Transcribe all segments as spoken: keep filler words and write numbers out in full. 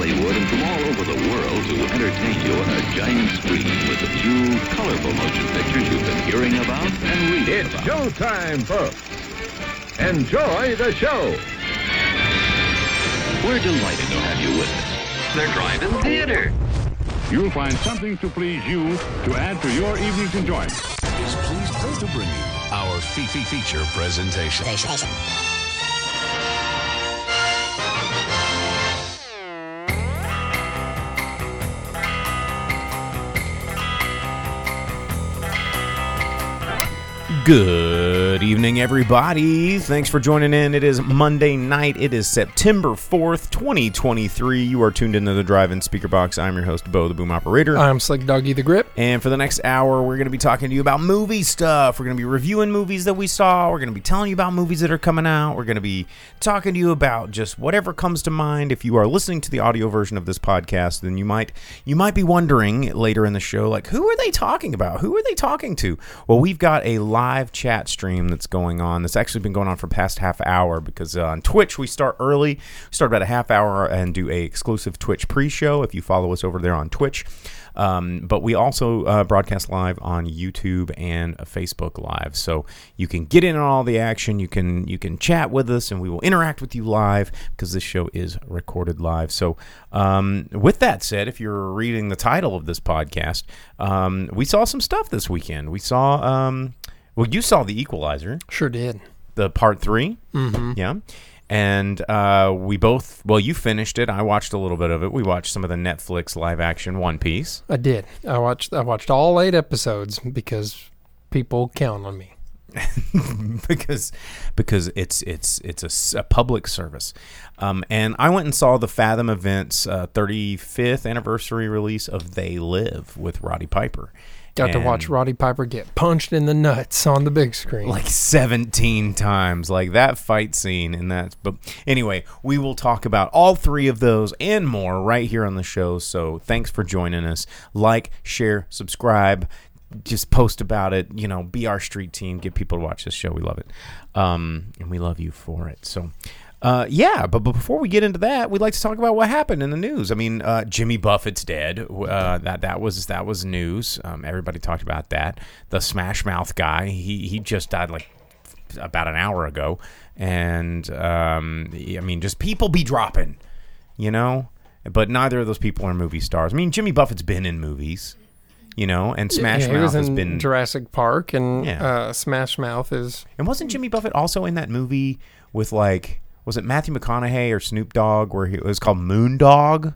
Hollywood and from all over the world to entertain you on a giant screen with the few colorful motion pictures you've been hearing about and reading about. It's showtime, folks. Enjoy the show. We're delighted to have you with us. They're driving theater. You'll find something to please you to add to your evening's enjoyment. Is pleased to bring you our Fifi feature presentation. Good evening, everybody. Thanks for joining in. It is Monday night. It is September fourth, twenty twenty-three. You are tuned into the Drive-In Speaker Box. I'm your host, Bo the Boom Operator. I'm Slick Doggy the Grip. And for the next hour, we're going to be talking to you about movie stuff. We're going to be reviewing movies that we saw. We're going to be telling you about movies that are coming out. We're going to be talking to you about just whatever comes to mind. If you are listening to the audio version of this podcast, then you might you might be wondering later in the show, like, who are they talking about? Who are they talking to? Well, we've got a live chat stream that's going on. That's actually been going on for the past half hour because uh, on Twitch we start early. We start about a half hour and do a exclusive Twitch pre-show if you follow us over there on Twitch. Um, but we also uh, broadcast live on YouTube and Facebook Live, so you can get in on all the action. You can you can chat with us, and we will interact with you live because this show is recorded live. So, um, with that said, if you're reading the title of this podcast, um, we saw some stuff this weekend. We saw. Um, Well, you saw The Equalizer. Sure did. The part three. Mm-hmm. Yeah. And uh, we both, well, you finished it. I watched a little bit of it. We watched some of the Netflix live action One Piece. I did. I watched I watched all eight episodes because people count on me. because because it's it's it's a, a public service. Um, and I went and saw the Fathom Events uh, thirty-fifth anniversary release of They Live with Roddy Piper. Got to watch Roddy Piper get punched in the nuts on the big screen. Like seventeen times. Like that fight scene and that. But anyway, we will talk about all three of those and more right here on the show. So thanks for joining us. Like, share, subscribe. Just post about it. You know, be our street team. Get people to watch this show. We love it. Um, and we love you for it. So... Uh, yeah, but, but before we get into that, we'd like to talk about what happened in the news. I mean, uh, Jimmy Buffett's dead. Uh, that that was that was news. Um, everybody talked about that. The Smash Mouth guy, he he just died like about an hour ago, and um, I mean, just people be dropping, you know. But neither of those people are movie stars. I mean, Jimmy Buffett's been in movies, you know, and Smash yeah, Mouth he was in has been Jurassic Park, and yeah. uh, Smash Mouth is. And wasn't Jimmy Buffett also in that movie with like? Was it Matthew McConaughey or Snoop Dogg where he, it was called Moondog?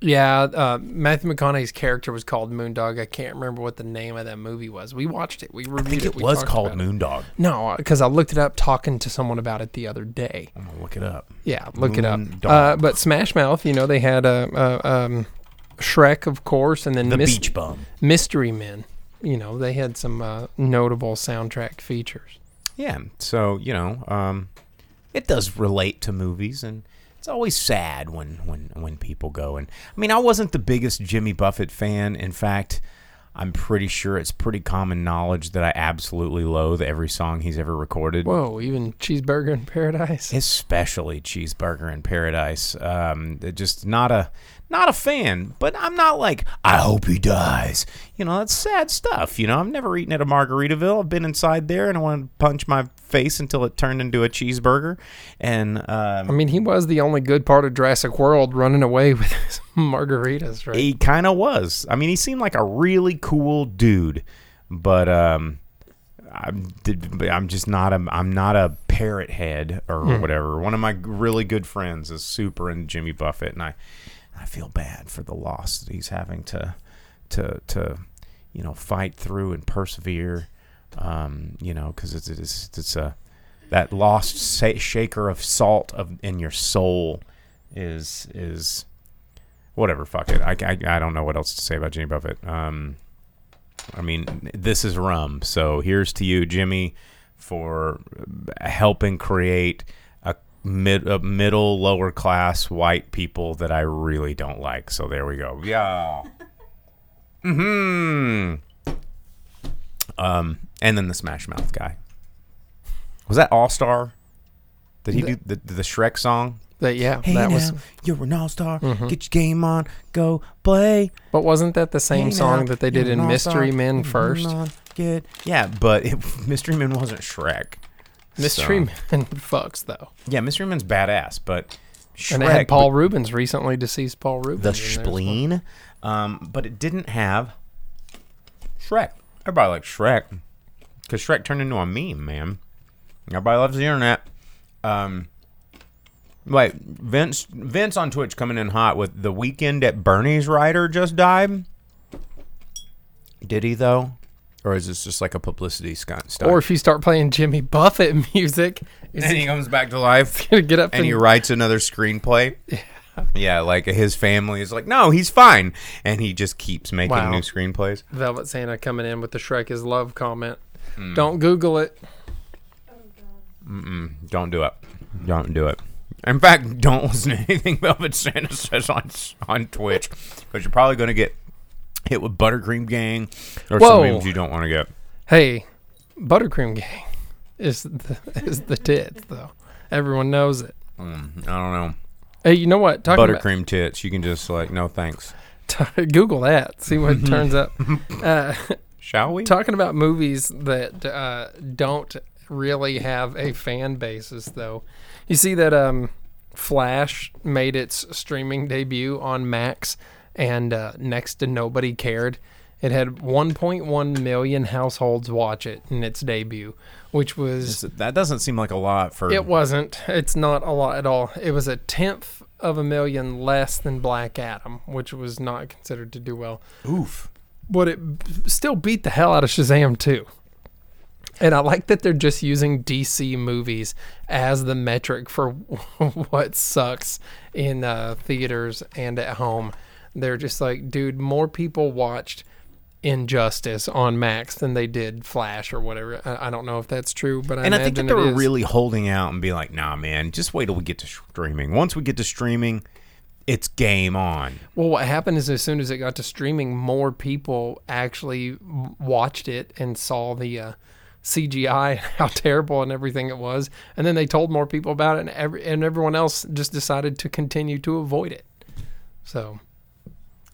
Yeah, uh, Matthew McConaughey's character was called Moondog. I can't remember what the name of that movie was. We watched it. We reviewed it. I think it, it was called Moondog. It. No, because I looked it up talking to someone about it the other day. I'm going to look it up. Yeah, look Moondog. it up. Uh, but Smash Mouth, you know, they had uh, uh, um, Shrek, of course, and then the Mis- Beach Bum. Mystery Men. You know, they had some uh, notable soundtrack features. Yeah, so, you know... Um, it does relate to movies, and it's always sad when, when, when people go. And I mean, I wasn't the biggest Jimmy Buffett fan. In fact, I'm pretty sure it's pretty common knowledge that I absolutely loathe every song he's ever recorded. Whoa, even Cheeseburger in Paradise? Especially Cheeseburger in Paradise. Um, just not a not a fan, but I'm not like, I hope he dies. You know, that's sad stuff. You know, I've never eaten at a Margaritaville. I've been inside there, and I wanted to punch my face until it turned into a cheeseburger. And um, I mean, he was the only good part of Jurassic World, running away with his margaritas, right? He kind of was. I mean, he seemed like a really cool dude, but um, I'm, I'm just not a, I'm not a parrot head or mm. whatever. One of my really good friends is super into Jimmy Buffett, and I, I feel bad for the loss that he's having to, to, to, you know, fight through and persevere. Um, you know, because it's, it's it's a that lost sa- shaker of salt of in your soul is is whatever. Fuck it. I, I, I don't know what else to say about Jimmy Buffett. Um, I mean, this is rum. So here's to you, Jimmy, for helping create a mid a middle lower class white people that I really don't like. So there we go. Yeah. Mm-hmm. Um, and then the Smash Mouth guy. Was that All Star? Did he the, do the the Shrek song? That yeah, hey that now, was you're an all-star. Mm-hmm. Get your game on, go play. But wasn't that the same hey song now, that they did in Mystery Men first? Good. Yeah, but it, Mystery Men wasn't Shrek. Mystery so. Men fucks though. Yeah, Mystery Men's badass, but Shrek, and it had Paul but, Rubens, recently deceased Paul Rubens. The spleen, um, but it didn't have Shrek. Everybody likes Shrek because Shrek turned into a meme, man. Everybody loves the internet. Um, like Vince, Vince on Twitch coming in hot with The Weekend at Bernie's rider just died. Did he though? Or is this just like a publicity stunt? Or if you start playing Jimmy Buffett music, and it, he comes back to life, gonna get up and, and he writes another screenplay. Yeah. Yeah, like his family is like, no, he's fine, and he just keeps making wow. new screenplays. Velvet Santa coming in with the Shrek is love comment. Mm. Don't Google it. Mm-mm. Don't do it. Don't do it. In fact, don't listen to anything Velvet Santa says on on Twitch, because you're probably going to get hit with Buttercream Gang or Whoa. some memes you don't want to get. Hey, Buttercream Gang is the, is the tits, though. Everyone knows it. Mm, I don't know. Hey, you know what? Talking Buttercream about, tits. You can just like, no thanks. T- Google that. See what turns up. Uh, Shall we? Talking about movies that uh, don't really have a fan basis, though. You see that um, Flash made its streaming debut on Max, and uh, next to nobody cared. It had one point one million households watch it in its debut, which was... That doesn't seem like a lot for... It wasn't. It's not a lot at all. It was a tenth of a million less than Black Adam, which was not considered to do well. Oof. But it still beat the hell out of Shazam two. And I like that they're just using D C movies as the metric for what sucks in uh, theaters and at home. They're just like, dude, more people watched Injustice on Max than they did Flash or whatever. I, I don't know if that's true, but I and imagine it is. And I think that they were really holding out and being like, nah, man, just wait till we get to streaming. Once we get to streaming, it's game on. Well, what happened is as soon as it got to streaming, more people actually watched it and saw the uh, C G I, how terrible and everything it was. And then they told more people about it, and every, and everyone else just decided to continue to avoid it. So...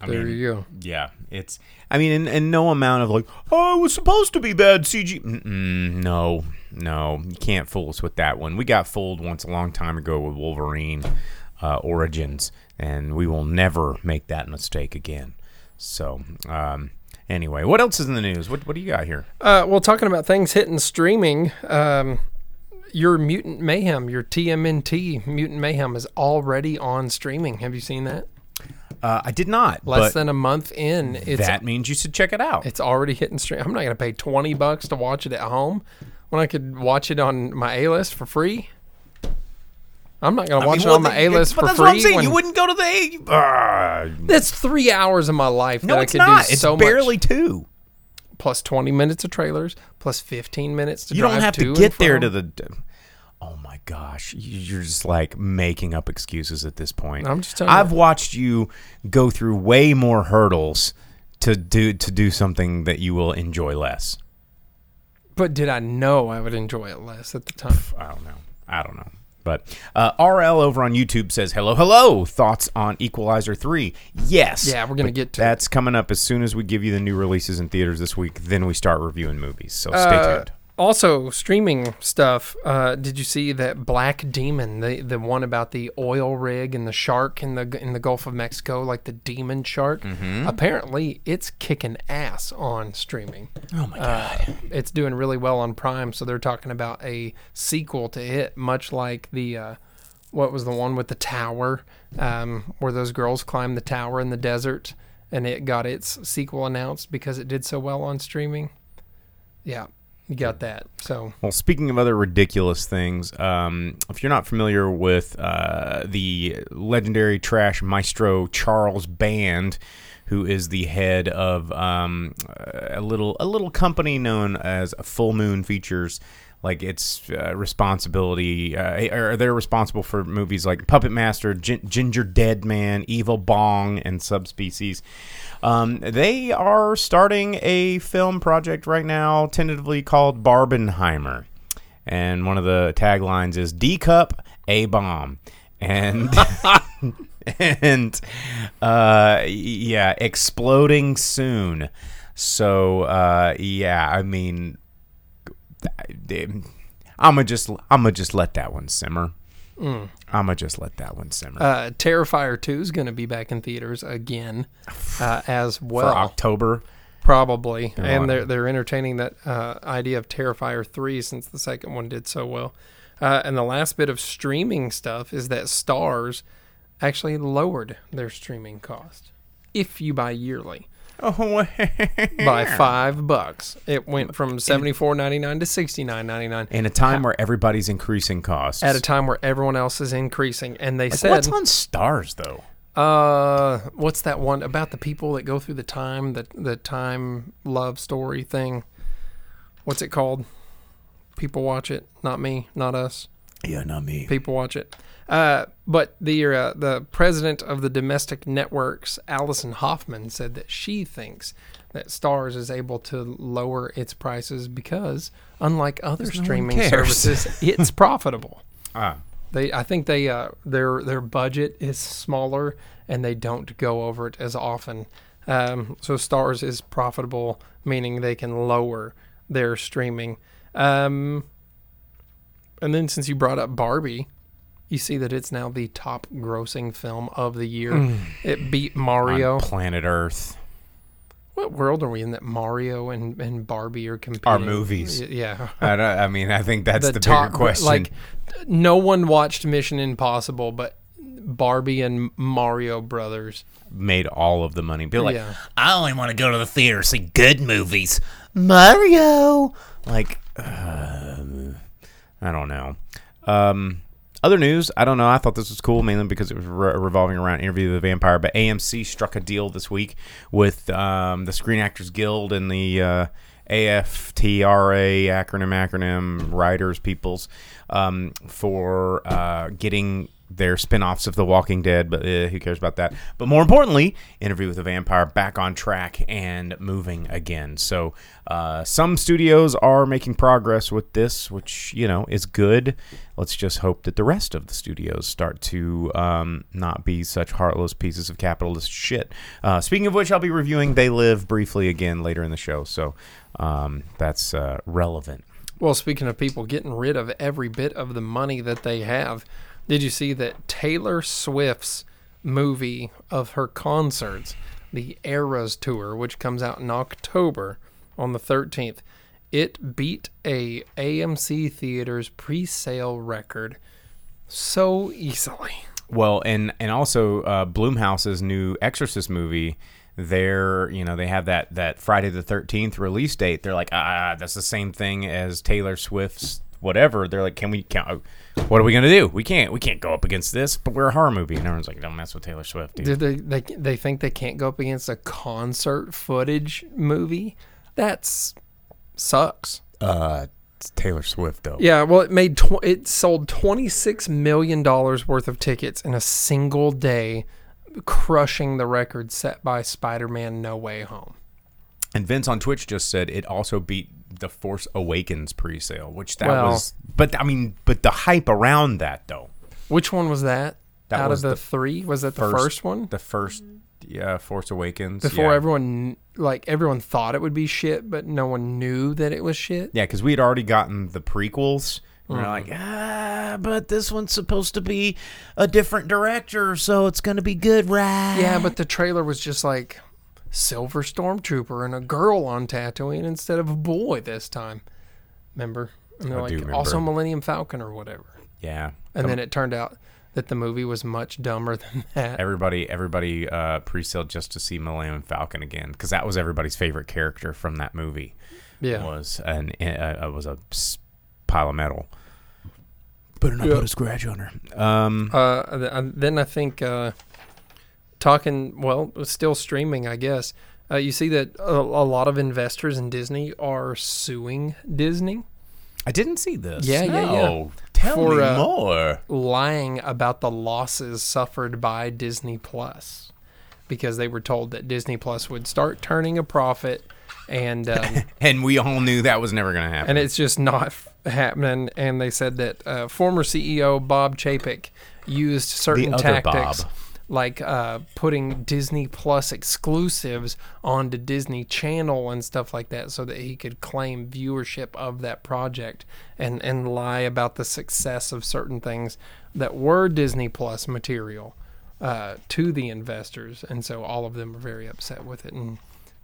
I there mean, you go. Yeah, it's. I mean, and, and no amount of like, oh, it was supposed to be bad C G. Mm-mm, no, no, you can't fool us with that one. We got fooled once a long time ago with Wolverine uh, Origins, and we will never make that mistake again. So, um, anyway, what else is in the news? What What do you got here? Uh, well, talking about things hitting streaming, um, your Mutant Mayhem, your T M N T Mutant Mayhem is already on streaming. Have you seen that? Uh, I did not. Less than a month in. It's, that means you should check it out. It's already hitting stream. I'm not going to pay twenty bucks to watch it at home when I could watch it on my A-list for free. I'm not going to watch mean, it well, on my they, A-list for free. But that's what I'm saying. When, you wouldn't go to the... Uh, that's three hours of my life no, that I could not. do it's so much. No, it's not. It's barely two. Plus twenty minutes of trailers, plus fifteen minutes to you drive to You don't have to, to get there to the... Oh my gosh, you're just like making up excuses at this point. I'm just telling you. I've watched you go through way more hurdles to do to do something that you will enjoy less. But did I know I would enjoy it less at the time? I don't know. I don't know. But uh, R L over on YouTube says, hello, hello, thoughts on Equalizer three? Yes. Yeah, we're going to get to That's it. coming up as soon as we give you the new releases in theaters this week. Then we start reviewing movies. So stay uh, tuned. Also, streaming stuff, uh, did you see that Black Demon, the, the one about the oil rig and the shark in the in the Gulf of Mexico, like the demon shark? Mm-hmm. Apparently, it's kicking ass on streaming. Oh, my God. Uh, it's doing really well on Prime, so they're talking about a sequel to it, much like the, uh, what was the one with the tower, um, where those girls climbed the tower in the desert, and it got its sequel announced because it did so well on streaming. Yeah. You got that. So, well, speaking of other ridiculous things, um, if you're not familiar with uh, the legendary trash maestro Charles Band, who is the head of um, a little a little company known as Full Moon Features, like its uh, responsibility, uh, or they're responsible for movies like Puppet Master, G- Ginger Dead Man, Evil Bong, and Subspecies. Um, they are starting a film project right now, tentatively called Barbenheimer, and one of the taglines is D-Cup, A-Bomb, and and uh, yeah, exploding soon. So uh, yeah, I mean, I'ma just I'ma just let that one simmer. Mm. I'ma just let that one simmer. Uh, Terrifier two is going to be back in theaters again, uh, as well for October. Probably, oh, and they're they're entertaining that uh, idea of Terrifier three since the second one did so well. Uh, and the last bit of streaming stuff is that Starz actually lowered their streaming cost if you buy yearly. Oh, by five bucks, it went from seventy four ninety nine to sixty nine ninety nine. In a time where everybody's increasing costs. At a time where everyone else is increasing, and they like, said, "What's on Starz though?" Uh, what's that one about the people that go through the time, the, the time love story thing? What's it called? People watch it. Not me, not us. Yeah, not me. People watch it. Uh, but the, uh, the president of the domestic networks, Allison Hoffman, said that she thinks that Starz is able to lower its prices because, unlike other There's streaming no one cares. services, it's profitable. Ah. They, I think they, uh, their their budget is smaller, and they don't go over it as often. Um, so Starz is profitable, meaning they can lower their streaming. Um, and then since you brought up Barbie, you see that it's now the top-grossing film of the year. Mm. It beat Mario. On planet Earth. What world are we in that Mario and, and Barbie are competing? Our movies. Yeah. I, don't, I mean, I think that's the, the top, bigger question. Like, no one watched Mission Impossible, but Barbie and Mario Brothers made all of the money. Be like, yeah. I only want to go to the theater see good movies. Mario. Like, uh, I don't know. Um, other news, I don't know. I thought this was cool, mainly because it was re- revolving around Interview with the Vampire. But A M C struck a deal this week with um, the Screen Actors Guild and the uh, A F T R A acronym acronym writers peoples um, for uh, getting their spinoffs of The Walking Dead. But uh, who cares about that? But more importantly, Interview with the Vampire back on track and moving again. So uh, some studios are making progress with this, which you know is good. Let's just hope that the rest of the studios start to um, not be such heartless pieces of capitalist shit. Uh, speaking of which, I'll be reviewing They Live briefly again later in the show, so um, that's uh, relevant. Well, speaking of people getting rid of every bit of the money that they have, did you see that Taylor Swift's movie of her concerts, the Eras Tour, which comes out in October on the thirteenth, it beat a A M C Theaters pre-sale record so easily. Well, and and also uh, Blumhouse's new Exorcist movie. They're, you know, they have that that Friday the thirteenth release date. They're like, ah, that's the same thing as Taylor Swift's whatever. They're like, can we count? What are we gonna do? We can't. We can't go up against this. But we're a horror movie, and everyone's like, don't mess with Taylor Swift. Dude. Did they, they they think they can't go up against a concert footage movie? That's sucks. Uh, it's Taylor Swift though. Yeah, well, it made tw- it sold twenty-six million dollars worth of tickets in a single day, crushing the record set by Spider-Man No Way Home. And Vince on Twitch just said it also beat the Force Awakens pre-sale, which that well, was. But I mean, but the hype around that though. Which one was that? That out was of the, the three, was that the first, first one? The first. Yeah, Force Awakens. Before yeah. everyone, like, everyone thought it would be shit, but no one knew that it was shit. Yeah, because we had already gotten the prequels. Mm-hmm. And we're like, ah, but this one's supposed to be a different director, so it's going to be good, right? Yeah, but the trailer was just like Silver Stormtrooper and a girl on Tatooine instead of a boy this time. Remember? And they're I like, do remember. Also Millennium Falcon or whatever. Yeah. And Come then it turned out that the movie was much dumber than that. Everybody, everybody uh, pre-sailed just to see Millennium Falcon again because that was everybody's favorite character from that movie. Yeah, was an uh, was a pile of metal. Better not yeah. put a scratch on her. Um, uh, then I think uh, talking well, still streaming, I guess. Uh, you see that a, a lot of investors in Disney are suing Disney. I didn't see this. Yeah, no. yeah, yeah. Tell for, me uh, more. Lying about the losses suffered by Disney Plus, because they were told that Disney Plus would start turning a profit, and um, and we all knew that was never going to happen. And it's just not f- happening. And they said that uh, former C E O Bob Chapek used certain tactics, Bob. like uh, putting Disney Plus exclusives onto Disney Channel and stuff like that, so that he could claim viewership of that project and, and lie about the success of certain things that were Disney Plus material uh, to the investors. And so all of them were very upset with it. And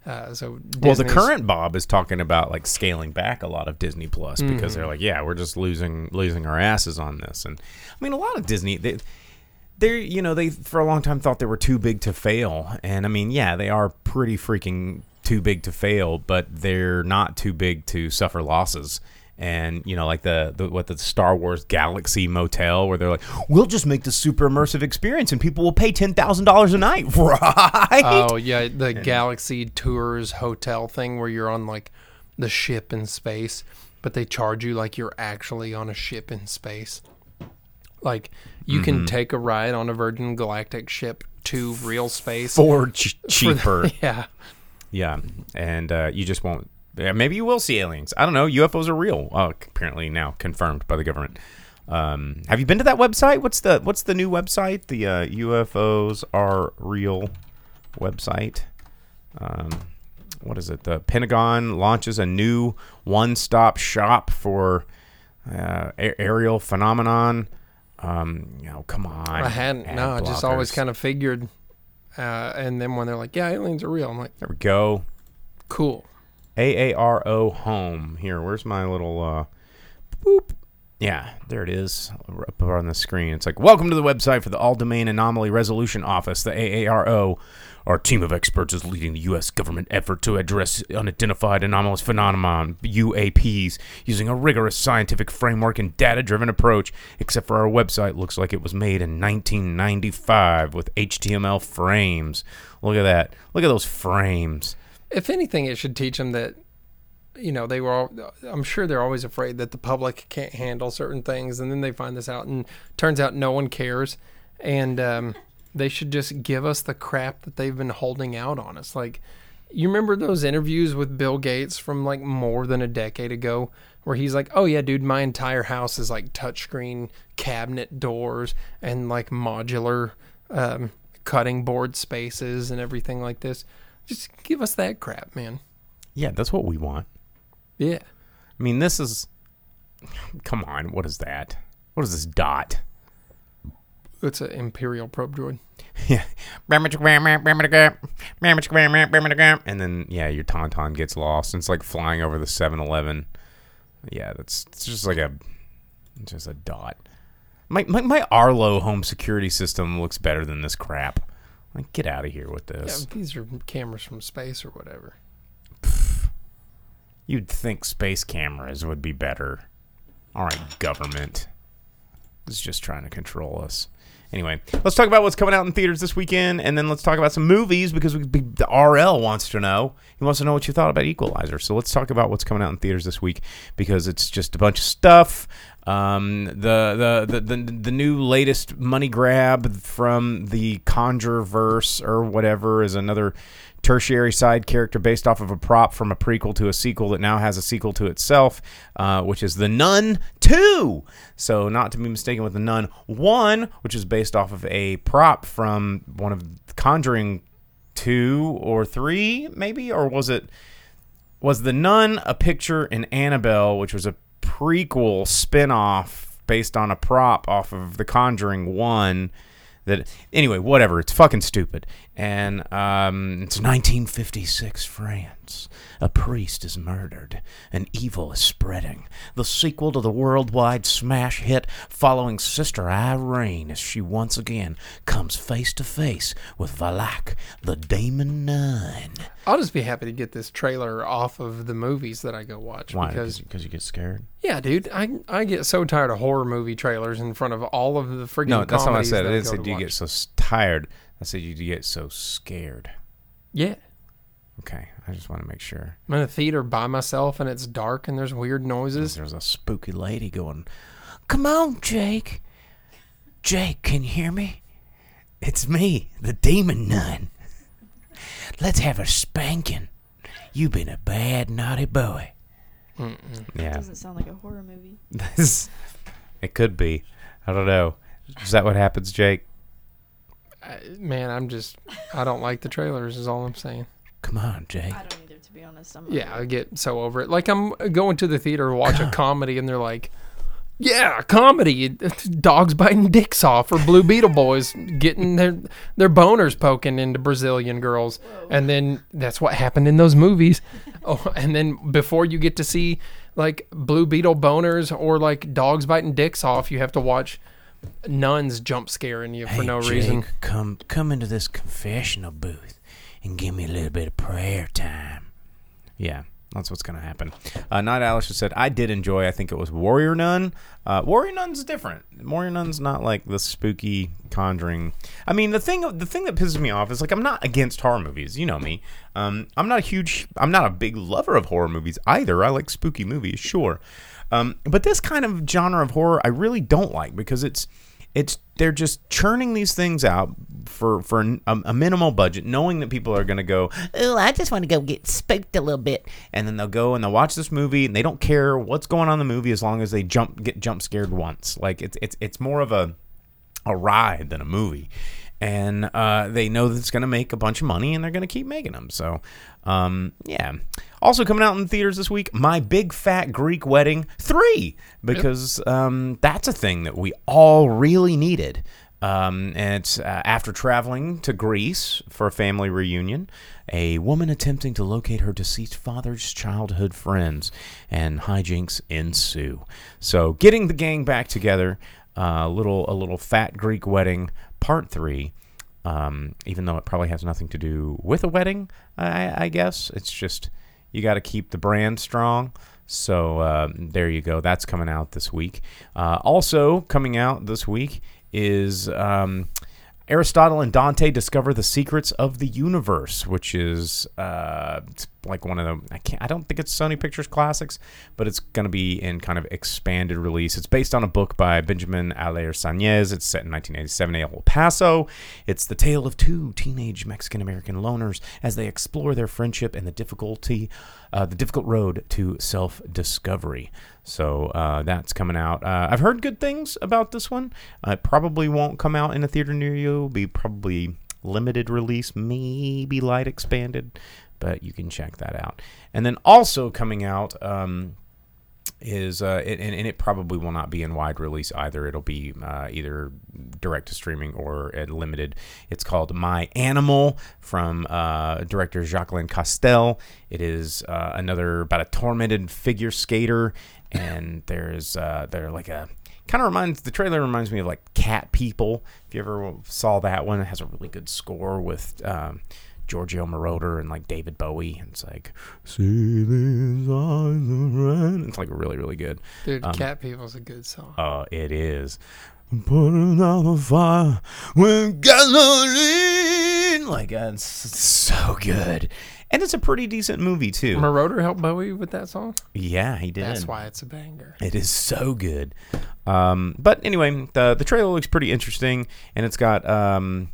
Uh, so Disney's, well, the current Bob is talking about like scaling back a lot of Disney Plus because mm-hmm. they're like, yeah, we're just losing losing our asses on this. And I mean, a lot of Disney, they, they, you know, they for a long time thought they were too big to fail. And I mean, yeah, they are pretty freaking too big to fail, but they're not too big to suffer losses. And, you know, like the, the what the Star Wars Galaxy Motel, where they're like, we'll just make this super immersive experience and people will pay ten thousand dollars a night, right? Oh, yeah, the yeah. Galaxy Tours Hotel thing where you're on, like, the ship in space, but they charge you like you're actually on a ship in space. Like, you mm-hmm. can take a ride on a Virgin Galactic ship to real space. For ch- cheaper. For the, yeah. Yeah, and uh, you just won't. Maybe you will see aliens. I don't know. U F Os are real. Uh, apparently now confirmed by the government. Um, have you been to that website? What's the What's the new website? The uh, U F Os are real website. Um, what is it? The Pentagon launches a new one-stop shop for uh, a- aerial phenomenon. Um, oh, come on. I hadn't. No, blockers. I just always kind of figured. Uh, and then when they're like, yeah, aliens are real, I'm like, there we go. Cool. A A R O home. Here, where's my little, uh, boop. Yeah, there it is. Up on the screen. It's like, welcome to the website for the All-Domain Anomaly Resolution Office, the A A R O. Our team of experts is leading the U S government effort to address unidentified anomalous phenomenon, U A Ps, using a rigorous scientific framework and data-driven approach, except for our website looks like it was made in nineteen ninety-five with H T M L frames. Look at that. Look at those frames. If anything, it should teach them that, you know, they were all, I'm sure they're always afraid that the public can't handle certain things, and then they find this out, and turns out no one cares, and um, they should just give us the crap that they've been holding out on us. Like, you remember those interviews with Bill Gates from, like, more than a decade ago, where he's like, oh, yeah, dude, my entire house is, like, touchscreen cabinet doors and, like, modular um, cutting board spaces and everything like this. Just give us that crap, man. Yeah, that's what we want. Yeah. I mean, this is... Come on, what is that? What is this dot? It's an Imperial probe droid. Yeah. And then, yeah, your Tauntaun gets lost, and it's like flying over the seven eleven. Yeah, that's it's just like a... It's just a dot. My, my, my Arlo home security system looks better than this crap. Like, get out of here with this. Yeah, these are cameras from space or whatever. Pfft. You'd think space cameras would be better. All right, government. This is just trying to control us. Anyway, let's talk about what's coming out in theaters this weekend, and then let's talk about some movies, because we, the R L wants to know. He wants to know what you thought about Equalizer. So let's talk about what's coming out in theaters this week, because it's just a bunch of stuff. Um, the, the, the, the, the new latest money grab from the Conjureverse or whatever is another tertiary side character based off of a prop from a prequel to a sequel that now has a sequel to itself, uh, which is The Nun two. So not to be mistaken with The Nun one, which is based off of a prop from one of Conjuring two or three, maybe? Or was it, was The Nun a picture in Annabelle, which was a prequel spin-off based on a prop off of The Conjuring one that anyway whatever it's fucking stupid. And um it's nineteen fifty-six France. A priest is murdered and evil is spreading. The sequel to the worldwide smash hit following Sister Irene as she once again comes face to face with Valak, the demon nun. I'll just be happy to get this trailer off of the movies that I go watch. Why? Because you, you get scared? Yeah, dude. I I get so tired of horror movie trailers in front of all of the freaking no, that's not what I said. I didn't say you get so tired. I said you get so scared. Yeah. Okay, I just want to make sure. I'm in a theater by myself, and it's dark, and there's weird noises. There's a spooky lady going, come on, Jake. Jake, can you hear me? It's me, the demon nun. Let's have a spanking. You've been a bad, naughty boy. Mm-mm. Yeah. That doesn't sound like a horror movie. It could be. I don't know. Is that what happens, Jake? Uh, man, I'm just, I don't like the trailers is all I'm saying. Come on, Jake. I don't either, to be honest. I'm yeah, I get so over it. Like, I'm going to the theater to watch a comedy, and they're like, yeah, comedy. Dogs biting dicks off, or Blue Beetle boys getting their, their boners poking into Brazilian girls. Whoa. And then that's what happened in those movies. Oh, and then before you get to see, like, Blue Beetle boners or, like, dogs biting dicks off, you have to watch nuns jump scaring you hey, for no Jake, reason. Come, come into this confessional booth and give me a little bit of prayer time. Yeah. That's what's going to happen. Uh, Not Alice just said, I did enjoy, I think it was Warrior Nun. Uh, Warrior Nun's different. Warrior Nun's not like the spooky conjuring. I mean, the thing the thing that pisses me off is, like, I'm not against horror movies. You know me. Um, I'm not a huge, I'm not a big lover of horror movies either. I like spooky movies, sure. Um, but this kind of genre of horror I really don't like, because it's, it's they're just churning these things out for, for a, a minimal budget, knowing that people are going to go, oh, I just want to go get spooked a little bit. And then they'll go and they'll watch this movie, and they don't care what's going on in the movie as long as they jump get jump scared once. Like, it's it's it's more of a a ride than a movie. And uh, they know that it's going to make a bunch of money, and they're going to keep making them. So, um, yeah. Also coming out in theaters this week, My Big Fat Greek Wedding three, because um, that's a thing that we all really needed. Um, and it's uh, after traveling to Greece for a family reunion, a woman attempting to locate her deceased father's childhood friends, and hijinks ensue. So getting the gang back together, uh, little a little fat Greek wedding, part three, um, even though it probably has nothing to do with a wedding, I, I guess. It's just you got to keep the brand strong. So uh, there you go. That's coming out this week. Uh, also coming out this week is um, Aristotle and Dante Discover the Secrets of the Universe, which is uh, it's like one of the, I can't, I don't think it's Sony Pictures Classics, but it's going to be in kind of expanded release. It's based on a book by Benjamin Allaire-Sañez. It's set in nineteen eighty-seven in El Paso. It's the tale of two teenage Mexican-American loners as they explore their friendship and the difficulty, uh, the difficult road to self-discovery. So uh, that's coming out. Uh, I've heard good things about this one. Uh, it probably won't come out in a theater near you. It'll be probably limited release, maybe light expanded, but you can check that out. And then also coming out um, is, uh, it, and, and it probably will not be in wide release either. It'll be uh, either direct to streaming or at limited. It's called My Animal from uh, director Jacqueline Castell. It is uh, another about a tormented figure skater, and there's uh, they're like a kind of reminds the trailer reminds me of like Cat People. If you ever saw that one, it has a really good score with. Um, Giorgio Moroder and like David Bowie, and it's like see these eyes of red. It's like really, really good. Dude, um, Cat People's a good song. Oh, uh, it is. Putting out the fire with gasoline. Like uh, it's, it's so good, and it's a pretty decent movie too. Moroder helped Bowie with that song. Yeah, he did. That's why it's a banger. It is so good. Um, but anyway, the the trailer looks pretty interesting, and it's got um.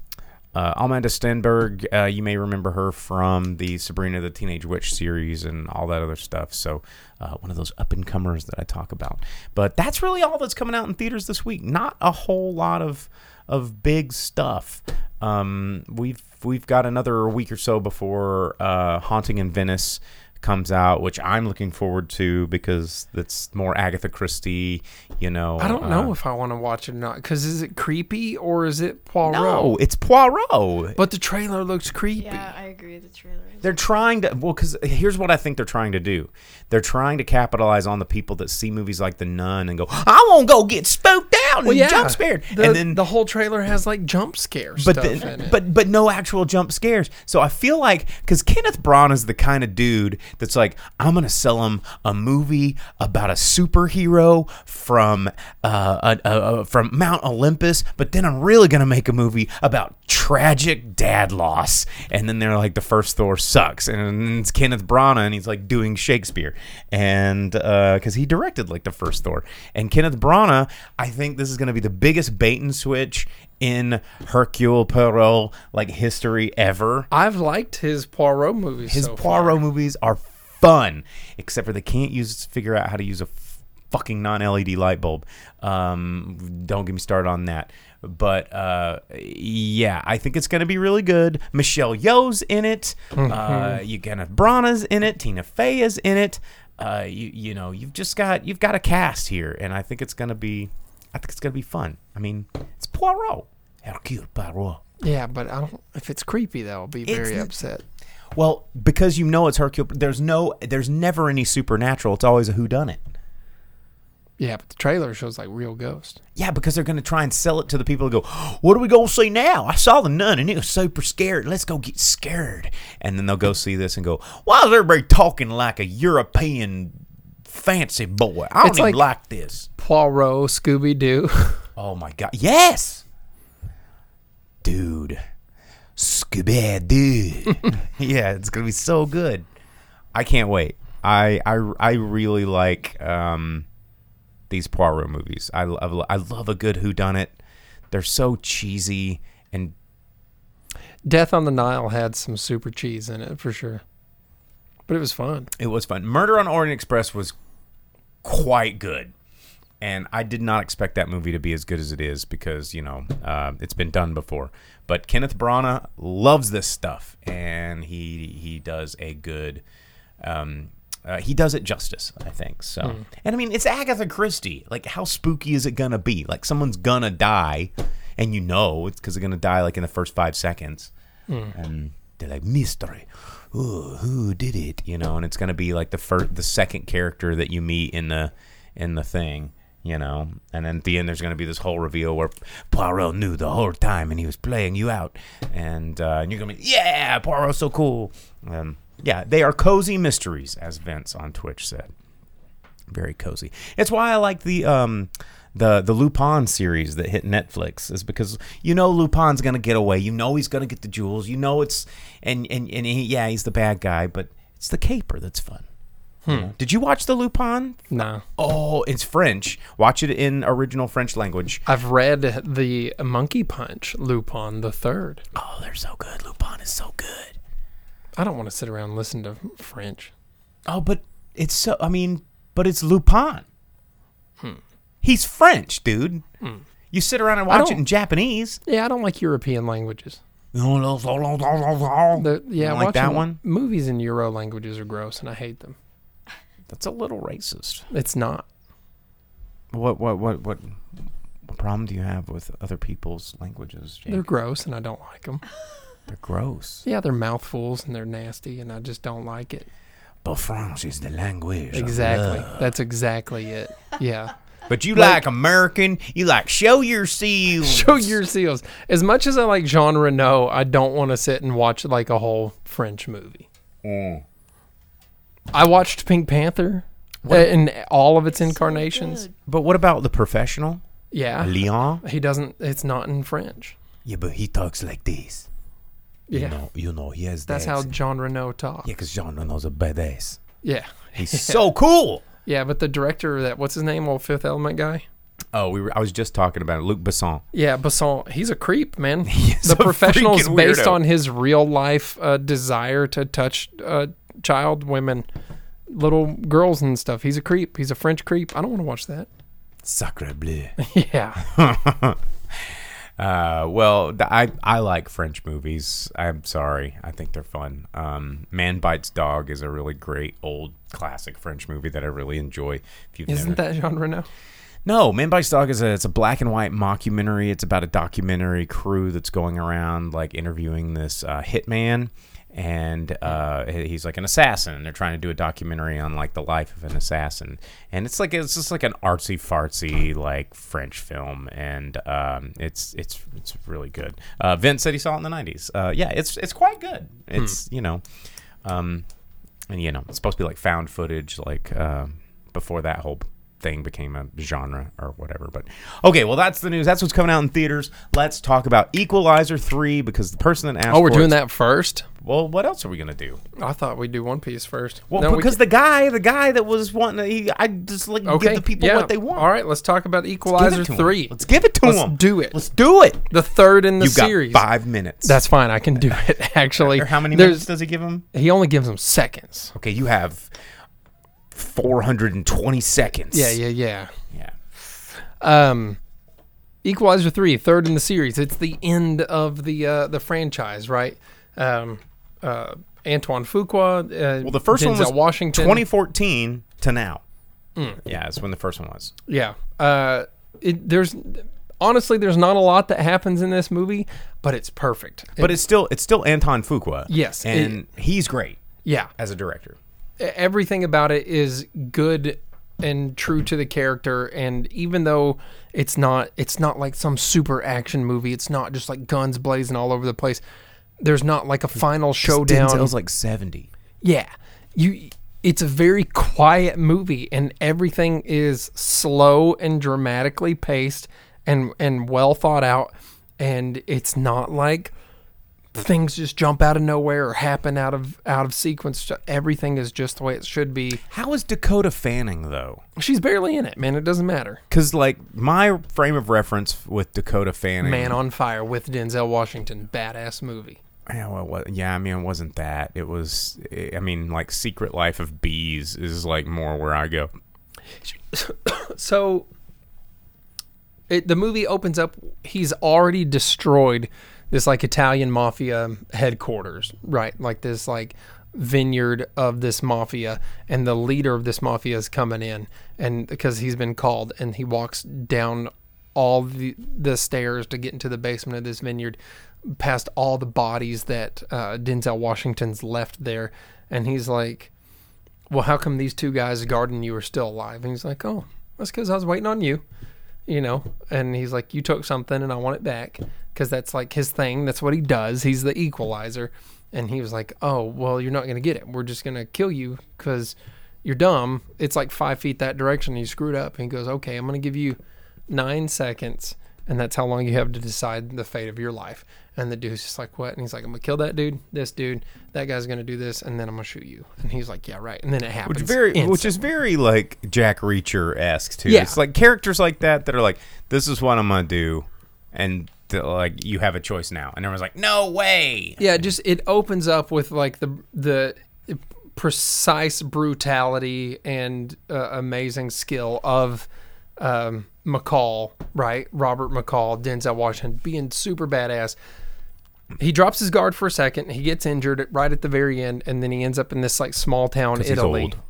Uh, Amanda Stenberg, uh, you may remember her from the Sabrina the Teenage Witch series and all that other stuff. So uh, one of those up-and-comers that I talk about. But that's really all that's coming out in theaters this week. Not a whole lot of of big stuff. Um, we've we've got another week or so before uh, Haunting in Venice comes out, which I'm looking forward to because it's more Agatha Christie, you know. I don't know uh, if I want to watch it or not, because is it creepy or is it Poirot? No, it's Poirot. But the trailer looks creepy. Yeah, I agree with the trailer. They're trying to, well, because here's what I think they're trying to do. They're trying to capitalize on the people that see movies like The Nun and go, I won't go get spooked out and well, yeah, jump scared. The, and then the whole trailer has like jump scare but stuff the, in it. But, but no actual jump scares. So I feel like, because Kenneth Branagh is the kind of dude that's like, I'm going to sell him a movie about a superhero from uh, a, a, a, from Mount Olympus, but then I'm really going to make a movie about tragic dad loss. And then they're like, the first Thor sucks. And it's Kenneth Branagh, and he's like doing Shakespeare. And because uh, he directed like the first Thor. And Kenneth Branagh, I think this is going to be the biggest bait and switch in Hercule Poirot like history ever. I've liked his Poirot movies. His so Poirot far. movies are fun, except for they can't use figure out how to use a fucking non-L E D light bulb. Um, don't get me started on that. But uh, yeah, I think it's going to be really good. Michelle Yeoh's in it. Mm-hmm. Uh, you Kenneth Branagh's in it. Tina Fey is in it. Uh, you you know you've just got you've got a cast here, and I think it's going to be I think it's going to be fun. I mean, it's Poirot, Hercule Poirot. Yeah, but I don't, if it's creepy, though, I'll be very it's, upset. Well, because you know it's Hercule. There's no, there's never any supernatural. It's always a whodunit. Yeah, but the trailer shows like real ghosts. Yeah, because they're going to try and sell it to the people who go, what are we going to see now? I saw the nun and it was super scared. Let's go get scared. And then they'll go see this and go, why is everybody talking like a European fancy boy? I don't it's even like, like this. Poirot, Scooby-Doo. Oh, my God. Yes. Dude. Scooby-Doo. Yeah, it's going to be so good. I can't wait. I I, I really like... Um, these Poirot movies. I love, I love a good whodunit. They're so cheesy. And Death on the Nile had some super cheese in it for sure, but it was fun. It was fun. Murder on Orient Express was quite good, and I did not expect that movie to be as good as it is because you know uh, it's been done before. But Kenneth Branagh loves this stuff, and he he does a good. Um, Uh, he does it justice, I think. So, mm. And I mean, it's Agatha Christie. Like, how spooky is it gonna be? Like, someone's gonna die, and you know it's because they're gonna die like in the first five seconds, mm. and they're like mystery. Ooh, who did it? You know, and it's gonna be like the first, the second character that you meet in the in the thing. You know, and then at the end there's gonna be this whole reveal where Poirot knew the whole time and he was playing you out, and uh, and you're gonna be yeah, Poirot's so cool. Um, Yeah, they are cozy mysteries, as Vince on Twitch said. Very cozy. It's why I like the um, the the Lupin series that hit Netflix, is because you know Lupin's gonna get away, you know he's gonna get the jewels, you know it's and and and he, yeah he's the bad guy, but it's the caper that's fun. Hmm. Did you watch the Lupin? No. Oh, it's French. Watch it in original French language. I've read the Monkey Punch, Lupin the Third. Oh, they're so good. Lupin is so good. I don't want to sit around and listen to French. Oh, but it's so, I mean, but it's Lupin. Hmm. He's French, dude. Hmm. You sit around and watch it in Japanese. Yeah, I don't like European languages. The, yeah, like that one? Movies in Euro languages are gross, and I hate them. That's a little racist. It's not. What what what what, what problem do you have with other people's languages, Jake? They're gross, and I don't like them. They're gross. Yeah, they're mouthfuls and they're nasty, and I just don't like it. But French is the language. Exactly. That's exactly it. Yeah. But you like, like American. You like show your seals. Show your seals. As much as I like Jean Reno, I don't want to sit and watch like a whole French movie. Mm. I watched Pink Panther what? in all of its so incarnations. Good. But what about The Professional? Yeah. Leon? He doesn't. It's not in French. Yeah, but he talks like this. You yeah, know, you know he has. That's how Jean Reno talks. Yeah, because Jean Reno's a badass. Yeah, he's so cool. Yeah, but the director of that, what's his name, old Fifth Element guy? Oh, we were, I was just talking about it, Luc Besson. Yeah, Besson, he's a creep, man. The Professional is based on his real life uh, desire to touch uh, child women, little girls and stuff. He's a creep. He's a French creep. I don't want to watch that. Sacre bleu. Yeah. Uh, well, I, I like French movies. I'm sorry. I think they're fun. Um, Man Bites Dog is a really great old classic French movie that I really enjoy. If you've Isn't never... that Jean Reno? No, Man Bites Dog is a, it's a black and white mockumentary. It's about a documentary crew that's going around like interviewing this uh, hitman. And uh, he's like an assassin, and they're trying to do a documentary on like the life of an assassin, and it's like it's just like an artsy fartsy like French film, and um, it's it's it's really good. Uh, Vince said he saw it in the nineties. Uh, yeah, it's it's quite good. It's hmm. you know, um, and you know, it's supposed to be like found footage, like uh, before that whole thing became a genre or whatever. But okay, well, that's the news. That's what's coming out in theaters. Let's talk about Equalizer three, because the person that asked. Oh, we're doing that first? Well, what else are we gonna do? I thought we'd do One Piece first. Well, no, because we... the guy, the guy that was wanting, he, I just like okay. give the people yeah. what they want. All right, let's talk about Equalizer three. Him. Let's give it to let's him. Let's do it. Let's do it. The third in the You've series. Got five minutes. That's fine. I can do it. Actually, how many There's... minutes does he give him? He only gives him seconds. Okay, you have. four hundred twenty seconds. Yeah, yeah, yeah. Yeah. Um, Equalizer three, third in the series. It's the end of the uh, the franchise, right? Um, uh, Antoine Fuqua. Uh, well, the first Denzel one was Washington. twenty fourteen to now. Mm. Yeah, that's when the first one was. Yeah. Uh, it, there's honestly, there's not a lot that happens in this movie, but it's perfect. But it, it's still it's still Antoine Fuqua. Yes, and it, he's great. Yeah, as a director, everything about it is good and true to the character. And even though it's not it's not like some super action movie, it's not just like guns blazing all over the place. There's not like a final showdown. Denzel's like seventy. Yeah, you. It's a very quiet movie, and everything is slow and dramatically paced, and and well thought out. And it's not like things just jump out of nowhere or happen out of out of sequence. Everything is just the way it should be. How is Dakota Fanning though? She's barely in it, man. It doesn't matter. Because like my frame of reference with Dakota Fanning, Man on Fire with Denzel Washington, badass movie. Yeah, well, yeah, I mean, it wasn't that. It was, I mean, like, Secret Life of Bees is, like, more where I go. So, it, the movie opens up, he's already destroyed this, like, Italian mafia headquarters, right? Like, this, like, vineyard of this mafia, and the leader of this mafia is coming in, and because he's been called, and he walks down all the, the stairs to get into the basement of this vineyard, past all the bodies that uh, Denzel Washington's left there. And he's like, well, how come these two guys guarding you are still alive? And he's like, oh, that's because I was waiting on you, you know. And he's like, you took something and I want it back, because that's like his thing. That's what he does. He's the equalizer. And he was like, oh, well, you're not going to get it. We're just going to kill you because you're dumb. It's like five feet that direction. And you screwed up. And he goes, okay, I'm going to give you nine seconds. And that's how long you have to decide the fate of your life. And the dude's just like, what? And he's like, I'm going to kill that dude, this dude, that guy's going to do this, and then I'm going to shoot you. And he's like, yeah, right. And then it happens. Which, very, which is very, like, Jack Reacher-esque, too. Yeah. It's like characters like that that are like, this is what I'm going to do, and, like, you have a choice now. And everyone's like, no way! Yeah, just it opens up with, like, the the precise brutality and uh, amazing skill of um, McCall, right? Robert McCall, Denzel Washington, being super badass. He drops his guard for a second. He gets injured right at the very end, and then he ends up in this like small town Italy. He's old.